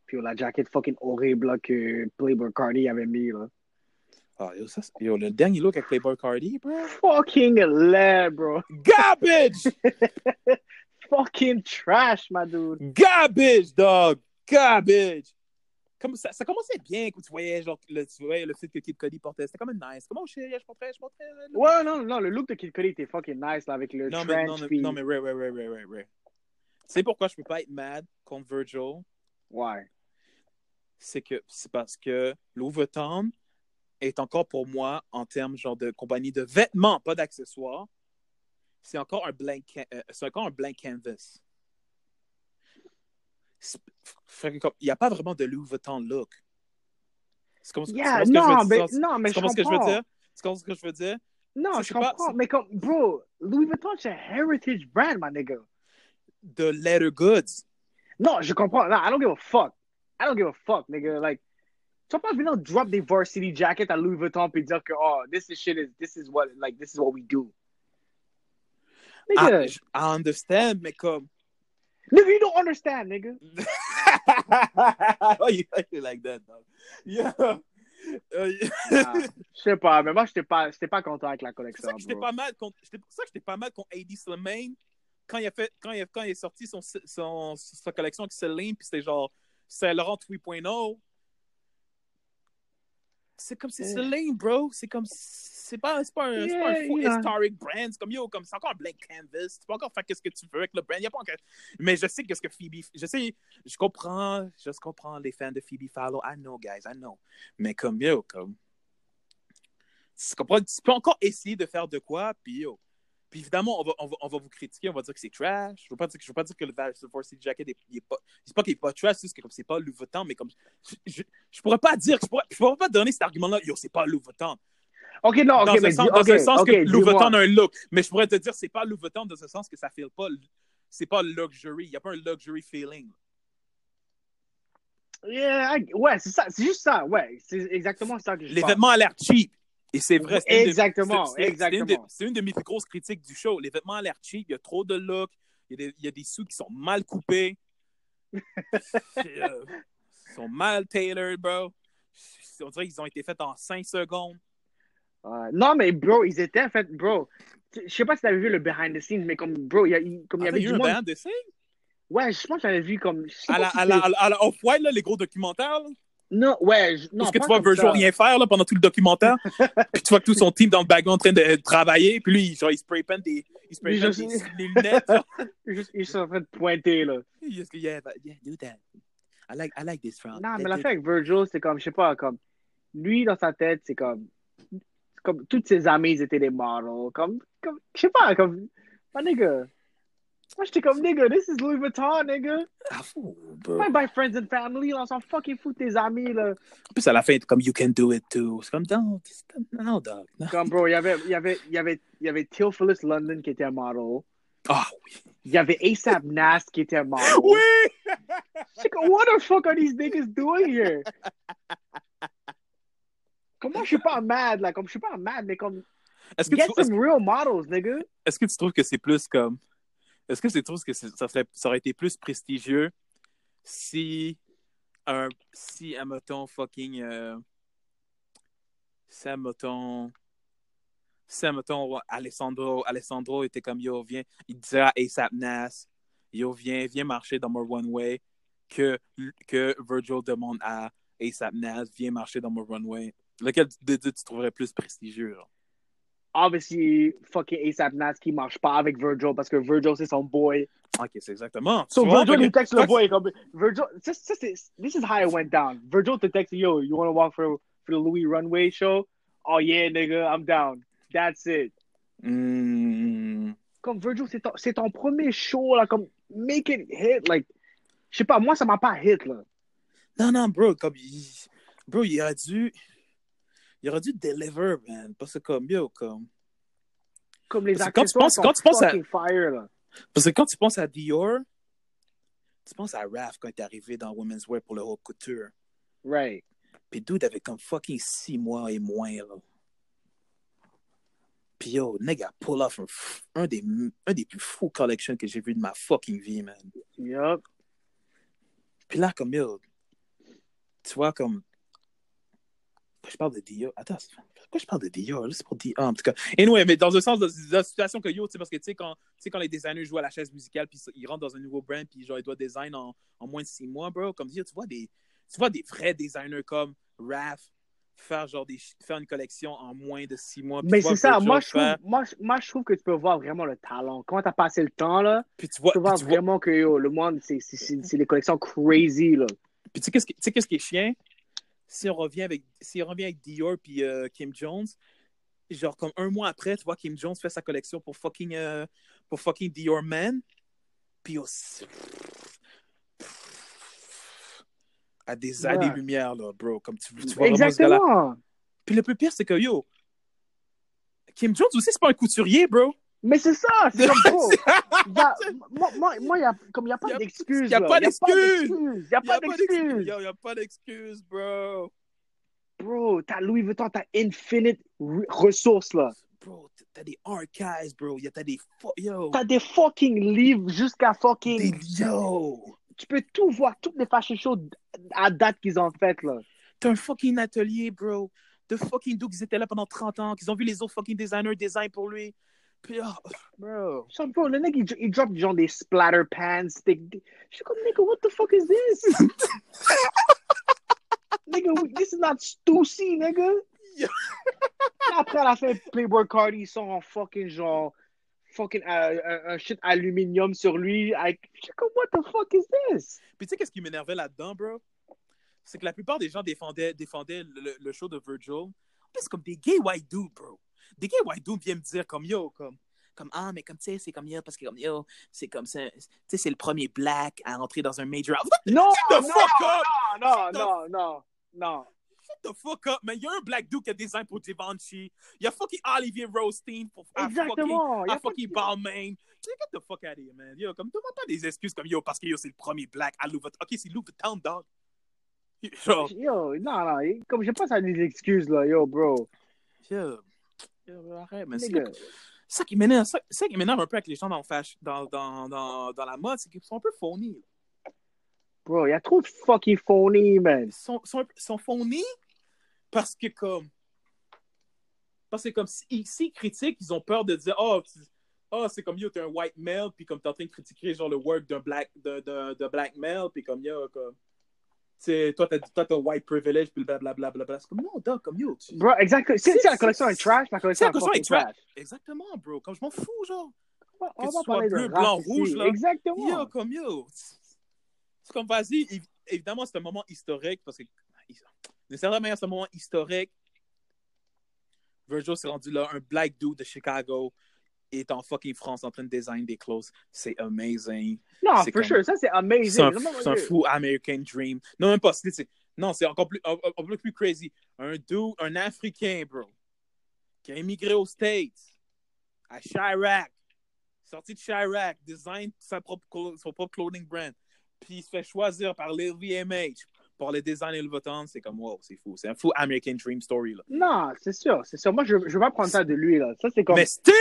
Puis, la jacket fucking horrible, là, que Playboi Carti avait mis, là. Ah, yo, ça, yo, le dernier look avec Playboi Carti, bro. Fucking laid, bro. Garbage! Fucking trash, my dude. Garbage, dog. Garbage. Comme ça, ça commençait bien quand tu voyais, genre, le, tu voyais le fit que Kid Cudi portait. C'était quand même nice. Comment je je portais, je portais. Le... Ouais, non, non, le look de Kid Cudi était fucking nice, là, avec le non, trench. Mais, non, puis... non, mais ouais, ouais, ouais, ouais, ouais, ouais. Tu sais pourquoi je peux pas être mad contre Virgil? Ouais. C'est que, c'est parce que Louis Vuitton est encore pour moi, en termes genre de compagnie de vêtements, pas d'accessoires, c'est encore un blank, ca- euh, c'est encore un blank canvas. Il n'y a pas vraiment de Louis Vuitton look. C'est comme yeah, ce que je veux dire. C'est comme ce que je veux dire. Non, je comprends. Pas, mais comme, bro, Louis Vuitton, c'est un heritage brand, my nigga. The leather goods. Non, je comprends. Non, I don't give a fuck. I don't give a fuck, nigga. Like, Tu vas pas venir drop des varsity jackets à Louis Vuitton et dire que oh, this is shit is this is what like this is what we do. Nigga. I, I understand, mais comme nigga, you don't understand, nigga. Oh, you like, like that, dog. Yeah. Euh, ah, je sais pas, mais moi j'étais pas, j'étais pas content avec la collection. C'est pour ça que j'étais pas mal contre, j'étais pour ça que j'étais pas mal contre A D Slimane quand il a fait, quand il a, quand il est sorti son, son, son sa collection qui Slimane, puis c'était genre Saint Laurent trois point zéro. C'est comme c'est Slimane, bro. C'est comme c'est pas, c'est pas un, yeah, c'est pas un faux yeah. historic brand. C'est comme yo, comme c'est encore un blank canvas. Tu peux encore faire qu'est-ce que tu veux avec le brand. Y a pas encore... Mais je sais qu'est-ce que Phoebe, je sais, je comprends, je comprends les fans de Phoebe Phalo. I know, guys, I know. Mais comme yo, comme tu comprends, tu peux encore essayer de faire de quoi, puis yo. Puis évidemment, on va, on va, on va vous critiquer, on va dire que c'est trash. Je veux pas dire, je veux pas dire que le Varsity Jacket est, il est pas, c'est pas qu'il est pas trash, c'est juste que comme c'est pas Louis Vuitton, mais comme je, je, je pourrais pas dire, je pourrais, je pourrais pas donner cet argument-là. Yo, c'est pas Louis Vuitton. Ok, non, ok, dans mais sens, dis, dans okay, sens okay, que Louis Vuitton a un look, mais je pourrais te dire c'est pas Louis Vuitton dans ce sens que ça feel pas, c'est pas luxury, il y a pas un luxury feeling. Yeah, I, ouais, c'est ça, c'est juste ça, ouais, c'est exactement ça que je. Les pense. Vêtements à l'air cheap. Et c'est vrai. C'est exactement. Une de, c'est, exactement. C'est une, de, c'est une de mes plus grosses critiques du show. Les vêtements à l'air cheap, il y a trop de looks, il y a des, il y a des sous qui sont mal coupés, ils euh, sont mal tailored, bro. On dirait qu'ils ont été faits en cinq secondes. Uh, non, mais bro, ils étaient faits, bro. Je sais pas si t'avais vu le behind the scenes, mais comme, bro, il y, a, il, comme ah, il y avait. Il y a eu du un monde... behind the scenes? Ouais, je pense que j'avais vu comme. À la, si à, la, à la, à la Off-White, là, les gros documentaires, là. Non, ouais. Je, non, parce que tu vois Virgil rien faire là, pendant tout le documentaire. Puis tu vois que tout son team dans le background en train de travailler. Puis lui, genre, il spray paint des, il spray paint des, des lunettes. Juste, ils sont en train de pointer. Là. Juste que, yeah, yeah, do that. I like, I like this round. Non, mais l'affaire avec Virgil, c'est comme, je sais pas, comme, lui, dans sa tête, c'est comme, comme, toutes ses amies, ils étaient des models. Comme, comme je sais pas, comme, ma nigga. Moi, j'étais comme, nigga, this is Louis Vuitton, nigga. Ah, fou, bro. Bye bye, friends and family, là, on s'en fucking fout de tes amis, là. En plus, à la fin, comme, you can do it too. C'est comme, non, non, dog. No. Comme, bro, il y avait, il y avait, il y avait, il y avait Theophilus London qui était un model. Ah, oh, oui. Il y avait A$AP Nast qui était un model. Oui! J'étais comme, what the fuck are these niggas doing here? Comment je suis pas mad, là? Comme, je suis pas mad, mais comme, est-ce que get tu... some est-ce... real models, nigga. Est-ce que tu trouves que c'est plus comme... Est-ce que tu trouves que ça, serait, ça aurait été plus prestigieux si, un, si, à mettons, fucking, euh, si, à mettons, si, à mettons, Alessandro, Alessandro était comme, yo, viens, il disait à A$AP Nast, yo, viens, viens marcher dans mon runway, que, que Virgil demande à A$AP Nast, viens marcher dans mon runway. Lequel de deux tu trouverais plus prestigieux, genre? Obviously, fucking A$AP Nast qui marche pas avec Virgil parce que Virgil, c'est son boy. Ok, c'est exactement. So, vois, Virgil, il texte le boy. Comme, Virgil, ça, ça, c'est, this is how it went down. Virgil te texte, yo, you want to walk for, for the Louis Runway show? Oh yeah, nigga, I'm down. That's it. Mm. Comme Virgil, c'est ton, c'est ton premier show, là, comme, make it hit. Like, je sais pas, moi, ça m'a pas hit, là. Non, non, bro, comme, il, bro, il a dû... Il aurait dû deliver, man. Parce que comme, yo, comme... Comme les accessoires sont fucking fire, là. Parce que quand tu penses à Dior, tu penses à Raf quand il est arrivé dans Women's Wear pour le haute couture. Right. Puis dude avait comme fucking six mois et moins, là. Puis yo, nigga, pull off un, un, des, un des plus fous collections que j'ai vu de ma fucking vie, man. Yup. Puis là, comme, yo, tu vois, comme... Je parle de Dior. Attends, pourquoi je parle de Dior? Là, c'est pour Dior, en tout cas. Anyway, mais dans le sens de la situation que yo, tu sais, parce que tu sais, quand, quand les designers jouent à la chaise musicale, puis ils rentrent dans un nouveau brand, puis genre, ils doivent design en, en moins de six mois, bro. Comme dire, tu vois des, tu vois des vrais designers comme Raf faire genre des, faire une collection en moins de six mois. Mais c'est ça, moi je, trouve, moi, moi, je trouve que tu peux voir vraiment le talent. Quand t'as passé le temps, là, puis tu, vois, tu peux voir tu vraiment vois... que yo, le monde, c'est, c'est, c'est, c'est des collections crazy, là. Puis tu sais, qu'est-ce, tu sais, qu'est-ce qui est chiant? Si on revient avec, si on revient avec Dior puis euh, Kim Jones, genre comme un mois après, tu vois Kim Jones fait sa collection pour fucking, euh, pour fucking Dior Man. Puis oh, à des années ouais. lumière là, bro. Comme tu, tu vois exactement. Vraiment ce puis le plus pire, c'est que yo, Kim Jones aussi, c'est pas un couturier, bro. Mais c'est ça, c'est comme trop. Moi, moi, moi, y a, comme il n'y a pas d'excuse. Il n'y a pas d'excuse. Il n'y a pas d'excuse. Il n'y a pas d'excuse, bro. Bro, t'as Louis Vuitton, t'as infinite re- ressources, là. Bro, t'as des archives, bro. T'as des... Fo- yo. T'as des fucking livres jusqu'à fucking... Des... Yo! Tu peux tout voir, toutes les fashion shows à date qu'ils ont faites, là. T'as un fucking atelier, bro. De fucking d'où qu'ils étaient là pendant trente ans, qu'ils ont vu les autres fucking designers design pour lui. Puis, oh, bro. So, bro, le mec, il, il drop genre des splatter pans. Des... Je suis comme, nigga, what the fuck is this? Nigga, this is not Stussy, nigga. Après, à la fin, Playboi Carti, ils sont en fucking genre, fucking euh, un, un shit aluminium sur lui. I... Je suis comme, what the fuck is this? Puis tu sais, qu'est-ce qui m'énervait là-dedans, bro? C'est que la plupart des gens défendaient, défendaient le, le show de Virgil. C'est comme des gay white dudes, bro. Des gay white dudes viennent me dire comme, yo, comme, comme ah, mais comme, tu sais, c'est comme, yo, parce que, comme, yo, c'est comme, tu sais, c'est le premier black à rentrer dans un major house. Non, non, non, non, non, non. The fuck up, man. Il y a un black dude qui a design pour Givenchy. Il y a fucking Olivier Rousteing pour Exactement. Fucking, fucking Balmain. Get the fuck out of here, man. Yo, comme, demande pas des excuses comme, yo, parce que, yo, c'est le premier black à Louis Vuitton. OK, c'est Louis Vuitton, dog. Yo. yo, non, non, comme je pense à des excuses, là, yo, bro. Yo, yo arrête, mais c'est ça qui m'énerve, ça, ça qui m'énerve un peu avec les gens dans, dans, dans, dans, dans la mode, c'est qu'ils sont un peu phony. Bro, il y a trop de fucking phony, man. Ils sont, sont, sont phony parce que, comme, parce que, comme, s'ils si, si critiquent, ils ont peur de dire, oh, oh c'est comme, yo, t'es un white male, puis comme, t'es en train de critiquer, genre, le work d'un black, de, de, de black male, puis comme, yo, comme, c'est, toi, t'as, toi, t'as white privilege, puis blablabla. Bla, bla. C'est comme, non, dog, comme, yo. Tu... Bro, exactement. Si, si, si la collection est trash, la collection, si la collection est trash. trash. Exactement, bro. Comme, je m'en fous, genre. On va, on que va tu parler sois bleu, blanc, ici. Rouge, là. Exactement. Yo, comme, yo. C'est comme, vas-y. Évidemment, c'est un moment historique, parce que, de certaine manière, c'est un moment historique. Virgil s'est rendu là, un black dude de Chicago. Est en fucking France en train de design des clothes. C'est amazing. Non, for comme... sure. Ça, c'est amazing. C'est un, c'est un fou American dream. Non, même pas. C'est, c'est... Non, c'est encore plus, encore plus crazy. Un dude, un Africain, bro, qui a immigré aux States, à Chirac, sorti de Chirac, design sa propre, son propre clothing brand, puis il se fait choisir par l'L V M H pour le design et le votant. C'est comme, wow, c'est fou. C'est un fou American dream story, là. Non, c'est sûr. C'est sûr. Moi, je ne veux pas prendre ça de lui, là. Ça, c'est comme... Mais still!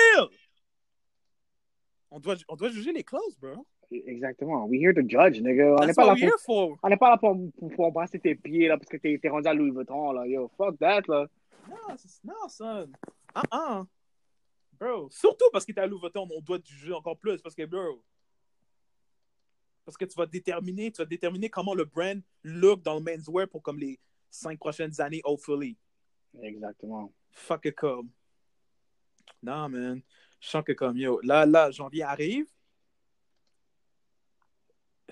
On doit, on doit juger les clothes, bro. Exactement. We're here to judge, nigga. On n'est pas, pour... pas là pour, pour, pour embrasser tes pieds, là, parce que t'es, t'es rendu à Louis Vuitton, là. Yo, fuck that, là. Non, c'est... non, son. Ah-ah. Bro, surtout parce que t'es à Louis Vuitton, on doit te juger encore plus, parce que, bro... Parce que tu vas déterminer, tu vas déterminer comment le brand look dans le menswear pour, comme, les cinq prochaines années, hopefully. Exactement. Fuck it, comme. Non, man. Je sens que comme, yo, là, là, janvier arrive.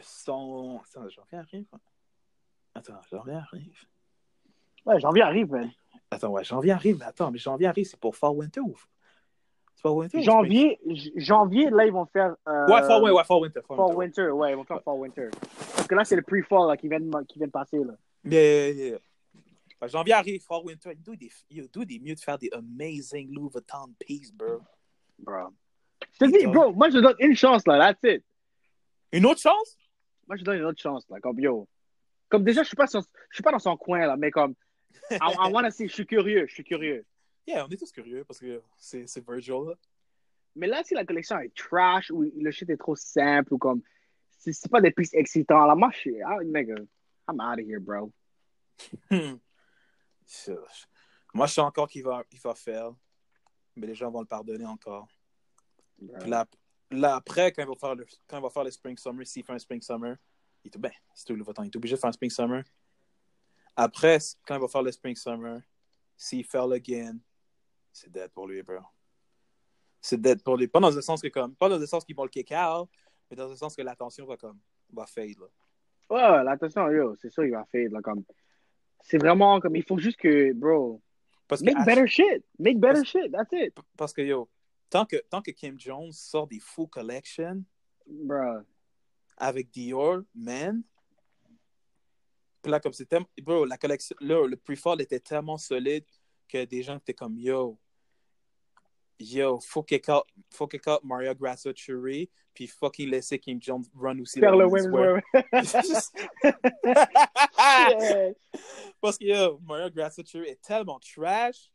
Son... Attends, janvier arrive? Attends, janvier arrive? Ouais, janvier arrive, man. Attends, ouais, janvier arrive, mais attends, mais janvier arrive, c'est pour Fall Winter ou... C'est Fall Winter? Janvier, ou j- janvier, là, ils vont faire... Euh... Ouais, Fall, ouais, ouais, Fall Winter. Fall, Fall Winter. Winter, ouais, ils vont faire ouais. Fall Winter. Parce que là, c'est le pre-fall, là, qui vient de, qui vient de passer, là. Mais... Yeah, yeah, yeah. Bah, janvier arrive, Fall Winter. D'où des, des mieux de faire des amazing Louis Vuitton pieces, bro. Bro. Je te dis, bro, moi je donne une chance là, that's it. Une autre chance? Moi je donne une autre chance là, comme yo. Comme déjà, je suis pas, sur, je suis pas dans son coin là, mais comme, I, I wanna see, je suis curieux, je suis curieux. Yeah, on est tous curieux parce que c'est, c'est Virgil là. Mais là, si la collection est trash ou le shit est trop simple ou comme, c'est, c'est pas des pistes excitantes là, moi je suis, nigga, I'm out of here, bro. Moi je sais encore qu'il va, il va faire. Mais les gens vont le pardonner encore. Yeah. Puis là, là, après, quand il va faire le, quand il va faire le Spring Summer, s'il fait un Spring Summer, il est, ben, c'est tout le votant. Il est obligé de faire un Spring Summer. Après, quand il va faire le Spring Summer, s'il fell again, c'est dead pour lui, bro. C'est dead pour lui. Pas dans le sens que comme, pas dans le sens qu'ils vont le kick out, mais dans le sens que l'attention va comme, va fade, là. Ouais, l'attention, yo, c'est sûr, il va fade, là, comme. C'est vraiment comme, il faut juste que, bro. Parce Make que, better shit. Make better parce, shit. That's it. Parce que, yo, tant que, tant que Kim Jones sort des full collections bro. Avec Dior, man, puis là, comme c'était... Bro, la collection... Là, le pre-fall était tellement solide que des gens étaient comme, yo, yo, faut kick out, faut kick out Maria Grazia Chiuri, puis fucking laisser Kim Jones run aussi. Faire le women's wear. Yeah. Parce que yo, Maria Grazia Chiuri est tellement trash.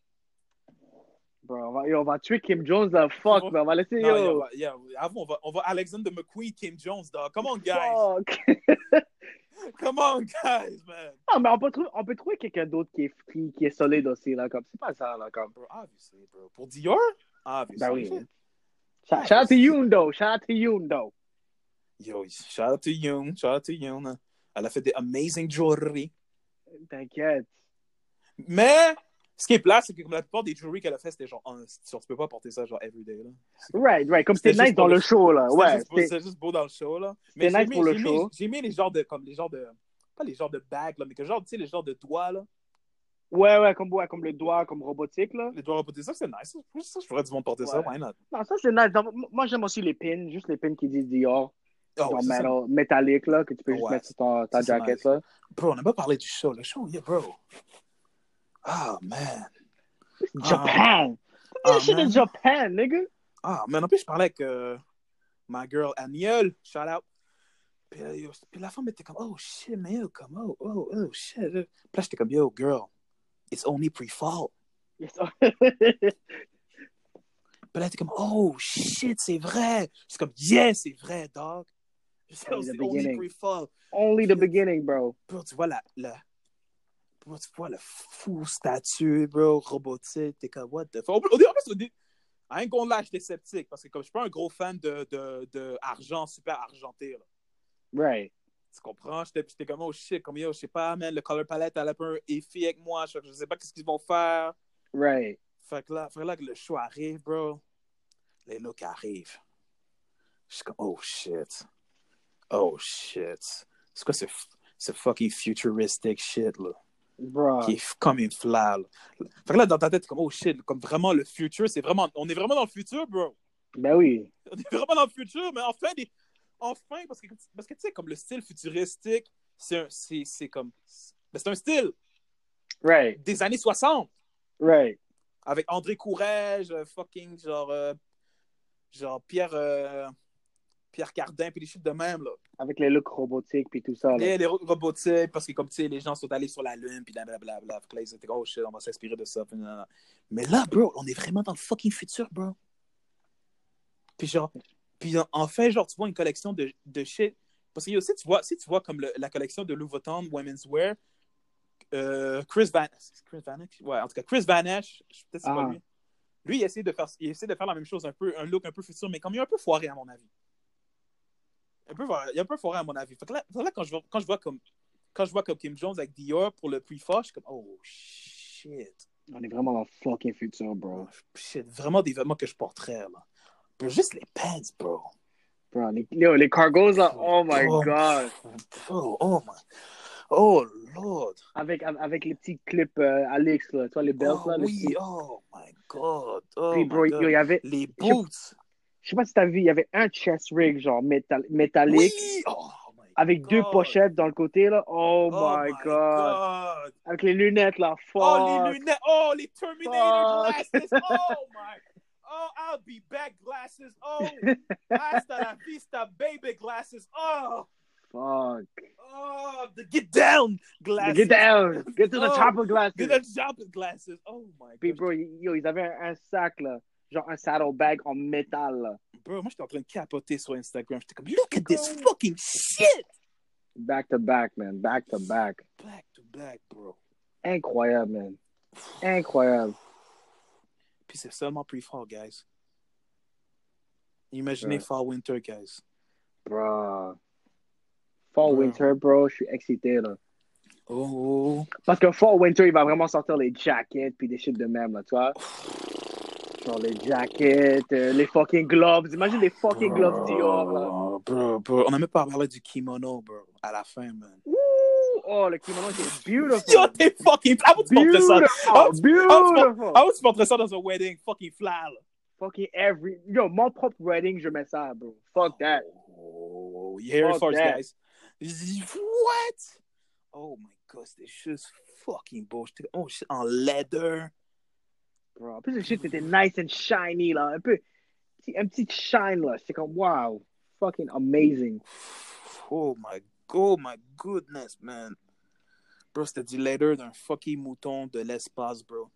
Bro, on va, yo, on va tuer Kim Jones, là, fuck, on va, on va laisser, non, yo. yo on va, yeah, avant, on va, on va Alexander McQueen, Kim Jones, dog. Come on, guys. Fuck. Come on, guys, man. Non, mais on peut, on peut trouver quelqu'un d'autre qui est free, qui est solide aussi, là, comme, c'est pas ça, là, comme. Bro, obviously, bro. Pour Dior? Obviously. Ben oui. Shout out to Youne, though. Shout out to Youne, though. Yo, shout out to Youne. Shout out to Youne. Elle a fait des amazing jewelry. T'inquiète. Mais... ce qui est plat, c'est que comme la plupart des jewelry qu'elle a fait, c'était genre, oh, genre, tu peux pas porter ça genre everyday, là. Right, right, comme c'était nice dans le show, là. C'était ouais, juste beau, c'était juste beau dans le show, là. Mais c'était nice mis, pour le j'ai show. Mis, j'ai mis les genres de, comme les genres de, pas les genres de bagues, là, mais que genre, tu sais, les genres de doigts, là. Ouais, ouais, comme, ouais, comme le doigt, comme robotique, là. Les doigts robotiques, ça, c'est nice. Ça, je ferais du monde porter ouais. ça, why not? Non, ça, c'est nice. Donc, moi, j'aime aussi les pins, juste les pins qui disent Dior. Oh, genre ça, métal, métallique, là, que tu peux ouais. juste mettre sur ta, ta ça, jacket, nice. Là. Bro, on n'a pas parlé du show, le show, yeah, bro. Ah, oh, man. Japan. Oh, this shit in Japan, nigga. Ah, oh, man. En plus, je parlais avec euh, my girl Aniel. Shout out. Puis, euh, puis la femme était comme, oh, shit, man. Yo, comme, oh, oh, oh, shit. Puis là, j'étais comme, yo, girl, it's only pre-fall. Yes. Puis là, elle était comme, oh, shit, c'est vrai. C'est comme, yeah, c'est vrai, dog. C'est only pre-fall. Only the beginning, bro. Bro, tu vois, la... la... bro, tu vois le fou statut, bro, robotique, t'es comme, what the fuck? Au début, on dit, rien qu'on lâche, j'étais sceptique, parce que comme je suis pas un gros fan de, de, de argent, super argenté, là. Right. Tu comprends? J'étais, j'étais comme, oh shit, comme yo, je sais pas, man, le color palette, elle a un peu effi avec moi, je sais pas qu'est-ce qu'ils vont faire. Right. Fait que là, fait que là, que le show arrive, bro, les looks arrivent. Je suis comme, oh shit. Oh shit. C'est quoi ce, ce fucking futuristic shit, là? Bro. Qui est comme une flamme. Fait que là, dans ta tête, t'es comme, oh shit, comme vraiment le futur, c'est vraiment, on est vraiment dans le futur, bro. Ben oui. On est vraiment dans le futur, mais enfin, des... enfin parce que, parce que tu sais, comme le style futuristique, c'est, un... c'est, c'est comme, ben, c'est un style. Right. Des années soixante. Right. Avec André Courrèges, fucking, genre, euh... genre Pierre, euh... Pierre Cardin, puis des chutes de même, là. Avec les looks robotiques, puis tout ça, là. Et les looks robotiques, parce que, comme, tu sais, les gens sont allés sur la Lune, puis blablabla. Fait que là, ils étaient comme, oh shit, on va s'inspirer de ça. Puis, blablabla. Mais là, bro, on est vraiment dans le fucking futur, bro. Puis, genre, puis enfin, genre, tu vois une collection de, de shit. Parce que, aussi, tu vois, si tu vois, comme le, la collection de Louis Vuitton, Women's Wear, euh, Chris Van... Chris Van Ash? Ouais, en tout cas, Chris Van Ash, peut-être c'est ah. pas lui. Lui, il essaie de faire, il essaie de faire la même chose, un peu, un look un peu futur, mais comme il est un peu foiré, à mon avis. Un peu, il est un peu foiré à mon avis. Fait que là, là quand, je vois, quand je vois comme quand je vois comme Kim Jones avec Dior pour le pre-fall, je suis comme oh shit. On est vraiment dans le fucking futur, bro. Shit, vraiment des vêtements que je porterais là. Bro, juste les pants, bro. Bro, les, les cargos là, oh my bro, god. Bro, oh my, oh lord. Avec avec les petits clips euh, Alex là, toi les belts oh, là. Oui, petits... oh my god. Oh puis, bro, my god. Yo, y avait... les boots. Je sais pas si t'as vu, il y avait un chest rig genre métal- métallique oui oh avec god. Deux pochettes dans le côté là. Oh, oh my, my god. god. Avec les lunettes là. Fuck. Oh les lunettes. Oh les Terminator fuck. Glasses. Oh my. Oh I'll be back glasses. Oh hasta la vista baby glasses. Oh. Fuck. Oh the get down glasses. The get down. Get to the oh. top of glasses. Get to the top of glasses. Oh my. Puis bro, yo ils avaient un, un sac là. Genre un saddlebag en métal. Là. Bro, moi, j'étais en train de capoter sur Instagram. J'étais comme, look at this fucking shit! Back to back, man. Back to back. Back to back, bro. Incroyable, man. Incroyable. Puis c'est seulement pre-fall, guys. Imaginez bro. Fall winter, guys. Bro. Fall bro. Winter, bro. Je suis excité, là. Oh. Parce que fall winter, il va vraiment sortir les jackets puis des shit de même, là, tu vois? Genre les jackets, euh, les fucking gloves. Imagine les fucking bro, gloves Dior, là. Bro, bro. On n'a même pas parlé du kimono, bro. À la fin, man. Ouh! Oh, le kimono, c'est beautiful. Yo, t'es fucking... How would you porter ça? How would you porter ça dans un wedding? Fucking fly, là. Fucking every... Yo, mon propre wedding, je mets ça, bro. Fuck that. Oh, you hear it first, guys. What? Oh, my God. C'était juste fucking beau. J'étais... Oh, shit. En leather. bro. En plus, le shit était nice and shiny, là. Un peu, un petit shine, là. C'est comme, wow, fucking amazing. Oh my, oh my goodness, man. Bro, c'était du leather d'un fucking mouton de l'espace, bro.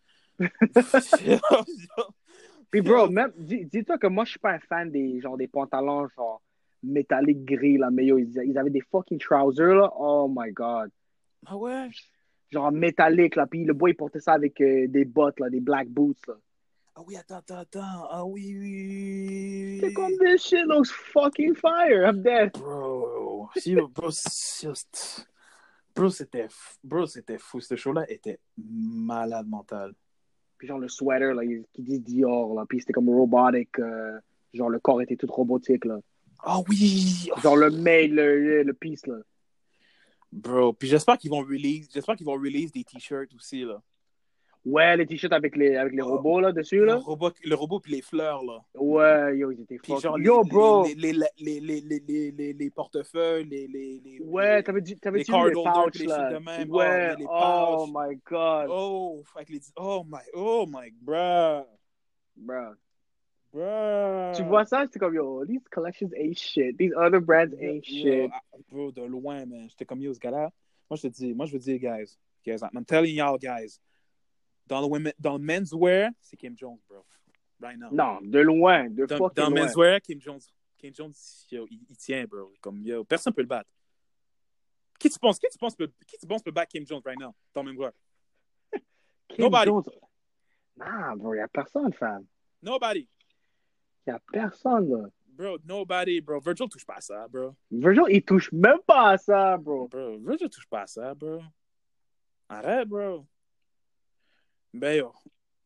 Puis, bro, même, dis, dis-toi que moi, je suis pas un fan des, genre, des pantalons, genre, métalliques gris, là, mais yo, ils, ils avaient des fucking trousers, là. Oh my god. Ah ouais? Genre métallique, là. Puis le boy, il portait ça avec euh, des bottes, là, des black boots, là. Ah oui, attends, attends, attends. Ah oui, oui, oui. C'est comme this shit looks fucking fire. I'm dead. Bro, si, bro, just... bro, c'était... bro, c'était fou. Ce show-là était malade mental. Puis genre le sweater, là, qui dit Dior, là. Puis c'était comme robotic. Euh... Genre le corps était tout robotique, là. Ah oui! Genre le mail, le, le piece, là. Bro, puis j'espère qu'ils vont release, j'espère qu'ils vont release des t-shirts aussi, là. Ouais, les t-shirts avec les, avec les robots, oh, là, dessus, là. Le robot, le robot puis les fleurs, là. Ouais, yo, ils étaient forts. Genre, yo, les, bro! Les, les, les, les, les, les, les, les portefeuilles, les, les, les... Ouais, t'avais dit, t'avais dit les pouches, là. Même, ouais, oh, les oh my God. Oh, avec les... Oh my, oh my, bro. Bro. Bro. Tu vois ça, c'est comme yo, these collections ain't shit, these other brands ain't shit. Bro, de loin, man. J'étais comme yo, ce gars-là. Moi, je te dis, moi, je veux dire, guys, guys, I'm telling y'all, guys, dans le women, dans le menswear, c'est Kim Jones, bro. Right now. Non, de loin, de dans, fucking dans loin. Dans le menswear, Kim Jones, Kim Jones, yo, il, il tient, bro. Comme yo, personne peut le battre. Qui tu penses, qui tu penses peut, qui tu penses peut battre Kim Jones right now dans le menswear? Kim Nobody. Jones. Nah, bro, y a personne, fam. Nobody. Il n'y a personne, là. Bro, nobody, bro. Virgil touche pas à ça, bro. Virgil, il touche même pas à ça, bro. Bro, Virgil touche pas à ça, bro. Arrête, bro. Ben, yo.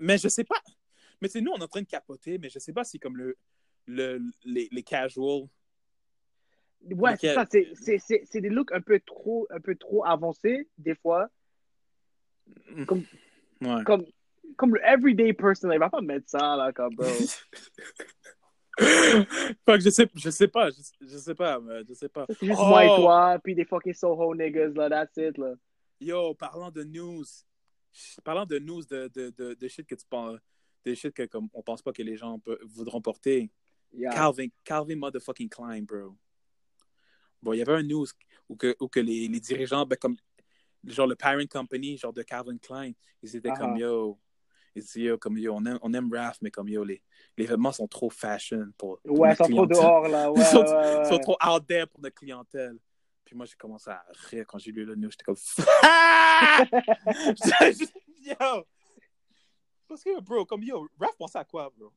Mais je sais pas. Mais tu sais, nous, on est en train de capoter, mais je sais pas si comme le, le, les, les casuals. Ouais, les c'est ca... ça. C'est, c'est, c'est, c'est des looks un peu trop, un peu trop avancés, des fois. Comme... Ouais. Comme... Comme le everyday person, il va pas mettre ça, là, comme, bro. Fuck, je sais, je sais pas, je, je sais pas, mais je sais pas. C'est juste oh! moi et toi, puis des fucking Soho niggas, là, that's it, là. Yo, parlant de news, parlant de news, de, de, de, de shit que tu penses, de shit que, comme, on pense pas que les gens peut, voudront porter. Yeah. Calvin, Calvin motherfucking Klein, bro. Bon, il y avait un news où que, où que les, les dirigeants, ben, comme, genre, le parent company, genre, de Calvin Klein, ils étaient uh-huh. comme, yo... Il dit, yo, comme, yo, on aime, on aime Raf, mais comme, yo, les, les vêtements sont trop fashion pour, pour ouais, notre clientèle. Ouais, ils sont trop dehors, là. Ouais, ils sont, ouais, ouais. sont trop out there pour notre clientèle. Puis moi, j'ai commencé à rire quand j'ai lu le news. J'étais comme, ah! Yo! Parce que, bro, comme, yo, Raf pensait à quoi, bro?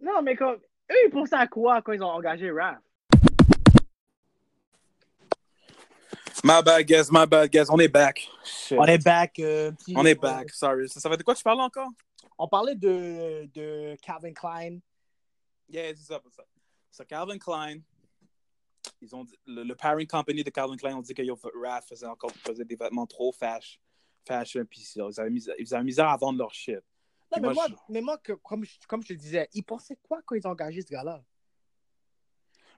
Non, mais comme, eux, ils pensaient à quoi quand ils ont engagé Raf? My bad, guys. My bad, guys. On est back. Shit. On est back. Euh, petit... On est back. Sorry. Ça, ça va de quoi que tu parles encore? On parlait de, de Calvin Klein. Yeah, c'est ça. C'est ça. Calvin Klein, ils ont dit, le, le parent company de Calvin Klein, on dit que yo, Raf faisait encore faisait des vêtements trop fashion. fashion Puis ils avaient mis, ils avaient mis à vendre leur shit. Non, mais moi, je... mais moi que, comme, je, comme je te disais, ils pensaient quoi quand ils ont engagé ce gars-là?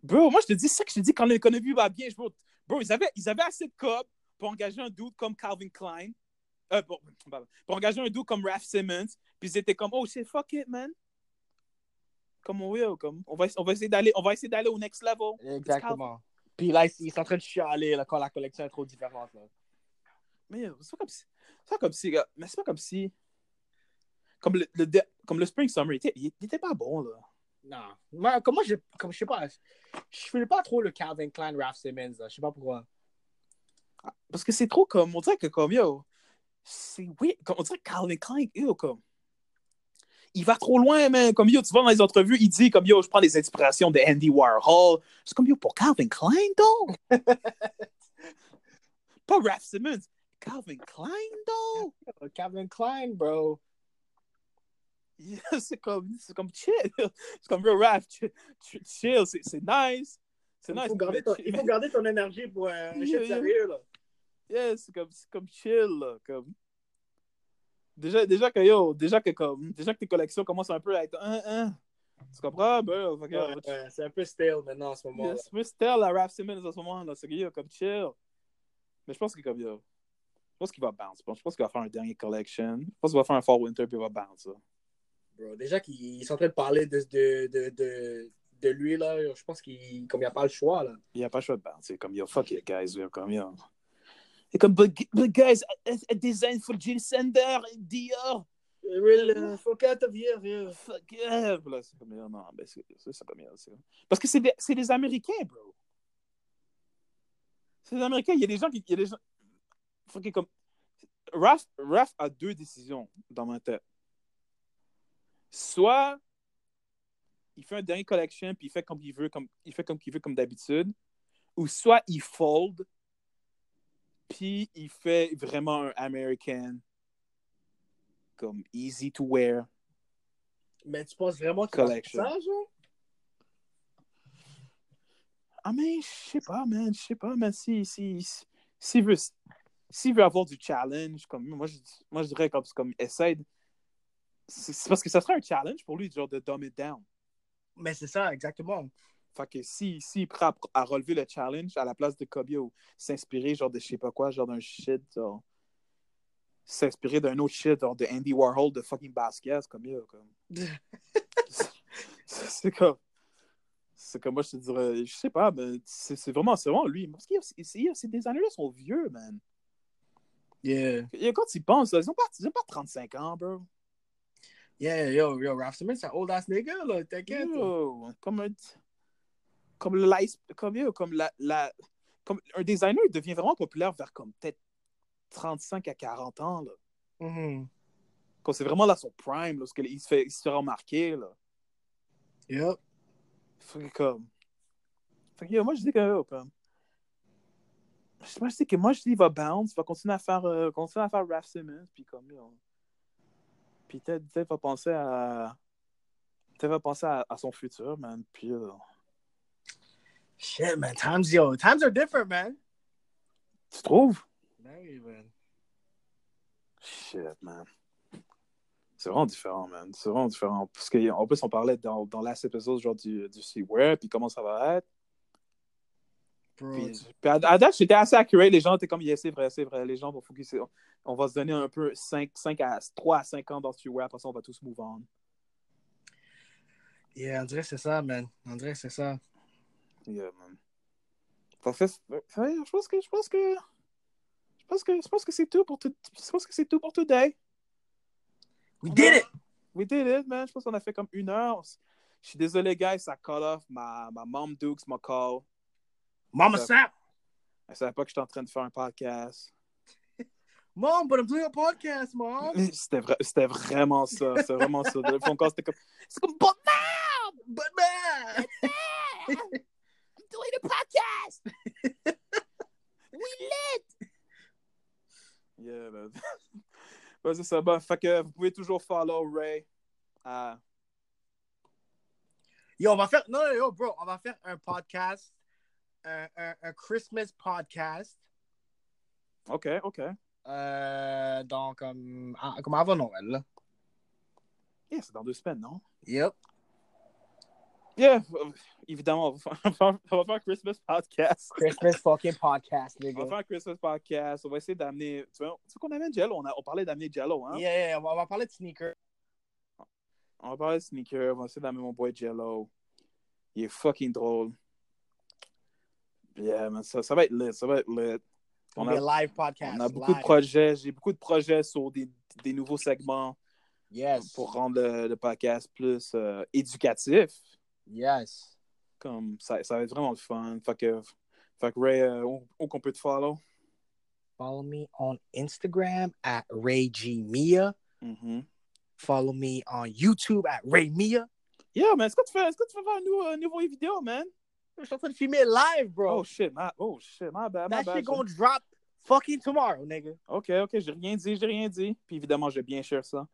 Bro, moi, je te dis ça que je te dis quand l'économie va bien, je veux... Bro, ils avaient, ils avaient assez de cob pour engager un dude comme Calvin Klein, euh, pour, pour engager un dude comme Raf Simons, puis ils étaient comme, oh, shit, fuck it, man. Comme on veut, comme, on va, on va essayer d'aller, on va essayer d'aller au next level. Exactement. Puis là, ils, ils sont en train de chialer là, quand la collection est trop différente, là. Mais c'est pas comme si, c'est pas comme si, gars, mais c'est pas comme si, comme le, le, comme le Spring Summer, il était, il, il était pas bon, là. Non. Moi, comme moi, je, comme, je sais pas, je fais pas trop le Calvin Klein, Raf Simons, là. Je sais pas pourquoi. Parce que c'est trop comme, on dirait que comme, yo, c'est oui, comme, on dirait que Calvin Klein, yo, comme, il va trop loin, man. Comme, yo, tu vois, dans les entrevues, il dit, comme, yo, je prends des inspirations de Andy Warhol. C'est comme, yo, pour Calvin Klein, donc. Pas Raf Simons. Calvin Klein, donc. Calvin Klein, bro. Yeah, c'est comme, c'est comme chill. C'est comme real Raf. Chill, chill. C'est, c'est nice. C'est il, faut nice. Garder ton, il faut garder ton énergie pour un euh, shit sérieux, là. Yeah, c'est comme, c'est comme chill, là. Comme... Déjà, déjà que, yo, déjà que, comme, déjà que tes collections commencent un peu à être un, un. Tu comprends? Bro, okay, ouais, tu... Ouais, c'est un peu stale maintenant, en ce moment. Yeah, c'est un peu stale, la Raf Simons, en ce moment, là. C'est que, yo, comme chill. Mais je pense que, comme, yo, pense qu'il va bounce. Je pense qu'il va faire un dernier collection. Je pense qu'il va faire un Fall Winter puis il va bounce. Là. Bro, déjà qu'ils sont en train de parler de, de, de, de, de lui, là, je pense qu'il n'y a pas le choix. Là. Il n'y a pas le choix de bounce. Comme, yo, fuck you guys. We're comme, yo. Et comme, but, but guys, a, a design for Jill Sander, Dior. Really, uh, fuck out of here, yeah. Fuck yeah. Là, c'est comme, non, ben, c'est, c'est pas mieux. C'est... Parce que c'est des, c'est des Américains, bro. C'est des Américains. Il y a des gens qui... Il y a des gens... Fucking comme... Raf, Raf a deux décisions dans ma tête. Soit il fait un dernier collection puis il fait comme il veut, comme il fait comme qu'il veut comme d'habitude, ou soit il fold puis il fait vraiment un American comme easy to wear. Mais tu penses vraiment qu'il collection. Ça, genre? Ah mais je sais pas, man, je sais pas, mais si si si, si veut s'il veut avoir du challenge, comme moi je moi je dirais comme comme essaye. C'est parce que ça serait un challenge pour lui, genre, de dumb it down. Mais c'est ça, exactement. Fait que s'il si, si prend à relever le challenge à la place de Kobe ou s'inspirer, genre, de je sais pas quoi, genre d'un shit, genre, s'inspirer d'un autre shit, genre, de Andy Warhol, de fucking Basquiat, comme il comme... c'est, c'est comme... C'est comme moi, je te dirais, je sais pas, mais c'est, c'est vraiment, c'est vraiment lui. Parce que ces designers-là sont vieux, man. Yeah. Et quand ils pensent, ils ont pas, ils ont pas trente-cinq ans, bro. Yeah, yo, yo, Raf Simons, c'est un old ass nigga, là, t'inquiète. Yo, comme un. Comme l'ice. Comme, yo, comme la, la. Comme un designer, il devient vraiment populaire vers comme peut-être trente-cinq à quarante ans, là. Mm-hmm. Quand c'est vraiment là son prime, là, parce qu'il se fait, il se fait remarquer, là. Yep. Fait que comme. Fait que, yo, moi, je dis que. Yo, comme... Moi, je dis que moi, je dis qu'il va bounce, il va continuer à faire, euh, continuer à faire Raf Simons, puis comme, yo. Puis peut-être il va penser à. Peut-être va penser à, à son futur, man. Puis. Euh... Shit, man. Times, yo. Times are different, man. Tu trouves? Ben oui, man. Shit, man. C'est vraiment différent, man. C'est vraiment différent. Parce qu'en plus, on parlait dans, dans last episode, genre du, du streetwear, puis comment ça va être. Bro, puis, tu... puis à, à date, j'étais assez accurate. Les gens étaient comme, yeah, c'est vrai, c'est vrai. Les gens vont focusser. On va se donner un peu cinq, cinq à trois à cinq ans dans ce web. Après ça, on va tous move on. Yeah, André, c'est ça, man. André, c'est ça. Yeah, man. Fait, je pense que... Je pense que... Je pense que, je pense que c'est tout pour tout... Je pense que c'est tout pour today. We on did a... it! We did it, man. Je pense qu'on a fait comme une heure. Je suis désolé, guys. Ça cut off. Ma, ma mom dukes m'a call. Mama Sap! Elle savait pas que j'étais en train de faire un podcast. Mom, but I'm doing a podcast, mom! C'était, vra- c'était vraiment ça. C'était vraiment ça. Le fond, c'était comme... C'est comme, but mom! But mom! But mom! I'm doing a podcast! We lit! Yeah, man. Ouais, c'est ça. Bon, fait que vous pouvez toujours follow Ray à... Yo, on va faire... Non, non, yo, bro. On va faire un podcast. Un, un, un Christmas podcast. OK, OK. Euh, donc, comme, comme avant Noël, là. Yeah, c'est dans deux semaines, non? Yep. Yeah, évidemment, on va faire, on va faire un Christmas podcast. Christmas fucking podcast, nigga. On va faire un Christmas podcast. On va essayer d'amener... Tu vois, tu sais qu'on amène Jello? On, a, on parlait d'amener Jello, hein? Yeah, yeah, on va, on va parler de sneakers. On va parler de sneakers. On va essayer d'amener mon boy Jello. Il est fucking drôle. Yeah, man, ça, ça va être lit, ça va être lit. On a, live podcast, on a beaucoup live. de projets, j'ai beaucoup de projets sur des, des nouveaux segments yes. pour rendre le, le podcast plus euh, éducatif. Yes. Comme, ça, ça va être vraiment le fun. Fait que, fait que Ray, euh, où, où qu'on peut te follow? Follow me on Instagram at RayGMia. Mm-hmm. Follow me on YouTube at RayMia. Yeah, man, est-ce que tu fais, est-ce que tu fais faire un nouveau vidéo, man? Je suis en train de filmer live, bro. Oh shit, my, oh shit, my bad, my That bad. That shit gonna drop fucking tomorrow, nigga. Ok, ok, j'ai rien dit, j'ai rien dit. Puis évidemment, j'ai bien cher ça.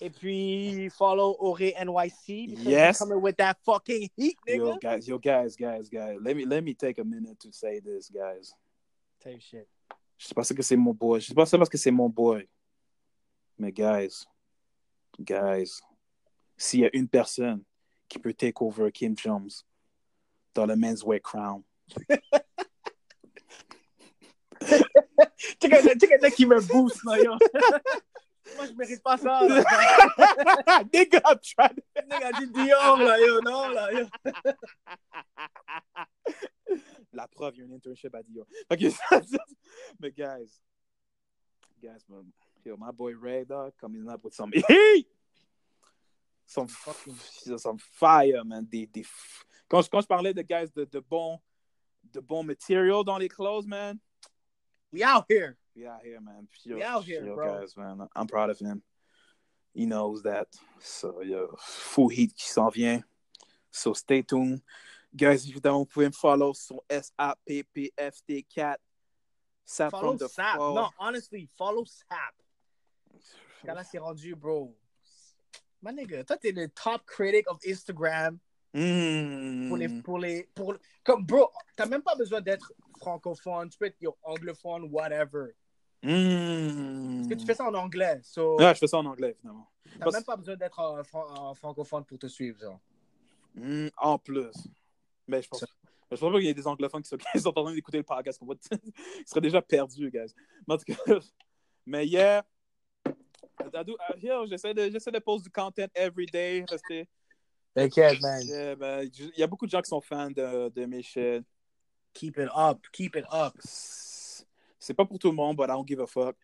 Et puis, follow Ore N Y C. Yes. Coming with that fucking heat, nigga. Yo, guys, yo, guys, guys, guys. Let me, let me take a minute to say this, guys. Type shit. Je sais pas si c'est mon boy. Je sais pas si c'est parce que c'est mon boy. Mais guys, guys, s'il y a une personne qui peut take over Kim Jones, dans le menswear crown. check là qui me boost, là, yo. Moi, je mérite pas ça, là. Nigga, I'm trying to... Nigga, dit Dior, là, yo, non, là, yo. La preuve, il y a une internship à Dior. Okay, mais, guys, guys, man, yo, my boy Ray, dog, coming up with some... some fucking... some fire, man. Des, des... Quand, quand je parlais de, guys, de, de bons... de bon material dans les clothes, man. We out here. We out here, man. Yo, we out here, yo, bro. Guys, man. I'm proud of him. He knows that. So, yo, full heat qui s'en vient. So, stay tuned. Guys, évidemment, vous pouvez me follow sur S A P P F T quatre. Sap follow from the Sap. Fall. Non, honestly, follow Sap. Quand là, c'est rendu, bro. My nigga, toi, t'es le top critic of Instagram. Mmh. Pour les, pour les, pour, comme bro, t'as même pas besoin d'être francophone, tu peux être yo, anglophone, whatever. Mmh. Parce que tu fais ça en anglais. So, ouais, je fais ça en anglais finalement. T'as Parce... même pas besoin d'être en, en, en francophone pour te suivre, genre. Mmh, en plus. Mais je pense, ça... je pense pas qu'il y ait des anglophones qui sont, qui sont en train d'écouter le podcast. Ils seraient déjà perdus, guys. Mais en tout cas, mais yeah, do, yeah j'essaie, de, j'essaie de poster du content every day, rester. T'inquiète, man. Yeah, man. Il y a beaucoup de gens qui sont fans de, de mes shit. Keep it up, keep it up. C'est pas pour tout le monde, but I don't give a fuck.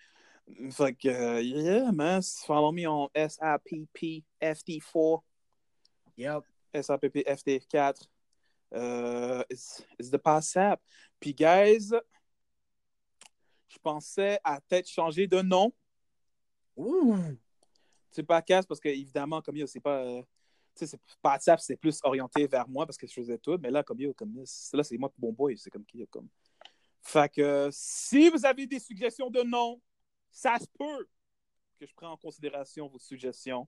Fait que, uh, yeah, man, follow me on S A P P F T four. Yep. S A P P F T four. Uh, it's, it's the past sap. Puis, guys, je pensais à peut-être changer de nom. Ouh. C'est pas casse parce que, évidemment, comme yo, c'est pas... Euh, tu sais, c'est pas ça, c'est plus orienté vers moi parce que je faisais tout, mais là, comme yo, comme là, c'est moi, bon boy, c'est comme qui, comme. Fait que si vous avez des suggestions de noms, ça se peut que je prenne en considération vos suggestions.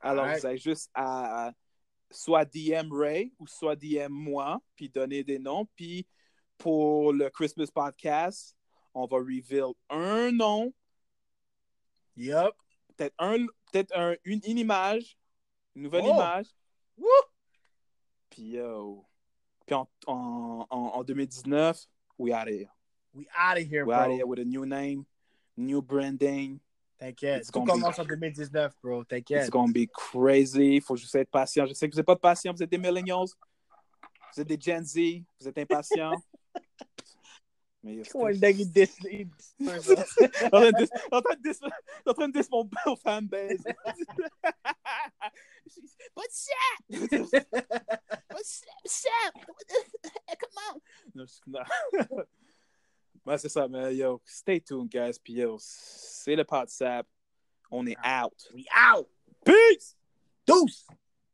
Alors, right. Vous avez juste à, à soit D M Ray ou soit D M moi, puis donner des noms. Puis pour le Christmas podcast, on va reveal un nom. Yep. Peut-être un, peut-être un, une, une image. Une nouvelle oh. image. Woo! Puis, yo. Puis en, en, en deux mille dix-neuf, we out of here. We out of here, we bro. We out of here with a new name, new branding. T'inquiète. Tout commence be... en deux mille dix-neuf, bro. T'inquiète. It's gonna be crazy. Faut juste être patient. Je sais que vous n'êtes pas patient. Vous êtes des millennials. Vous êtes des Gen Z. Vous êtes impatients. Mais yo, c'est... en train de dis mon fanbase. What's up? What's up? Come on. Non, ouais, c'est ça, mais yo, stay tuned, guys. Puis yo, c'est le pot sap. On est out. We out. Peace. Deuce.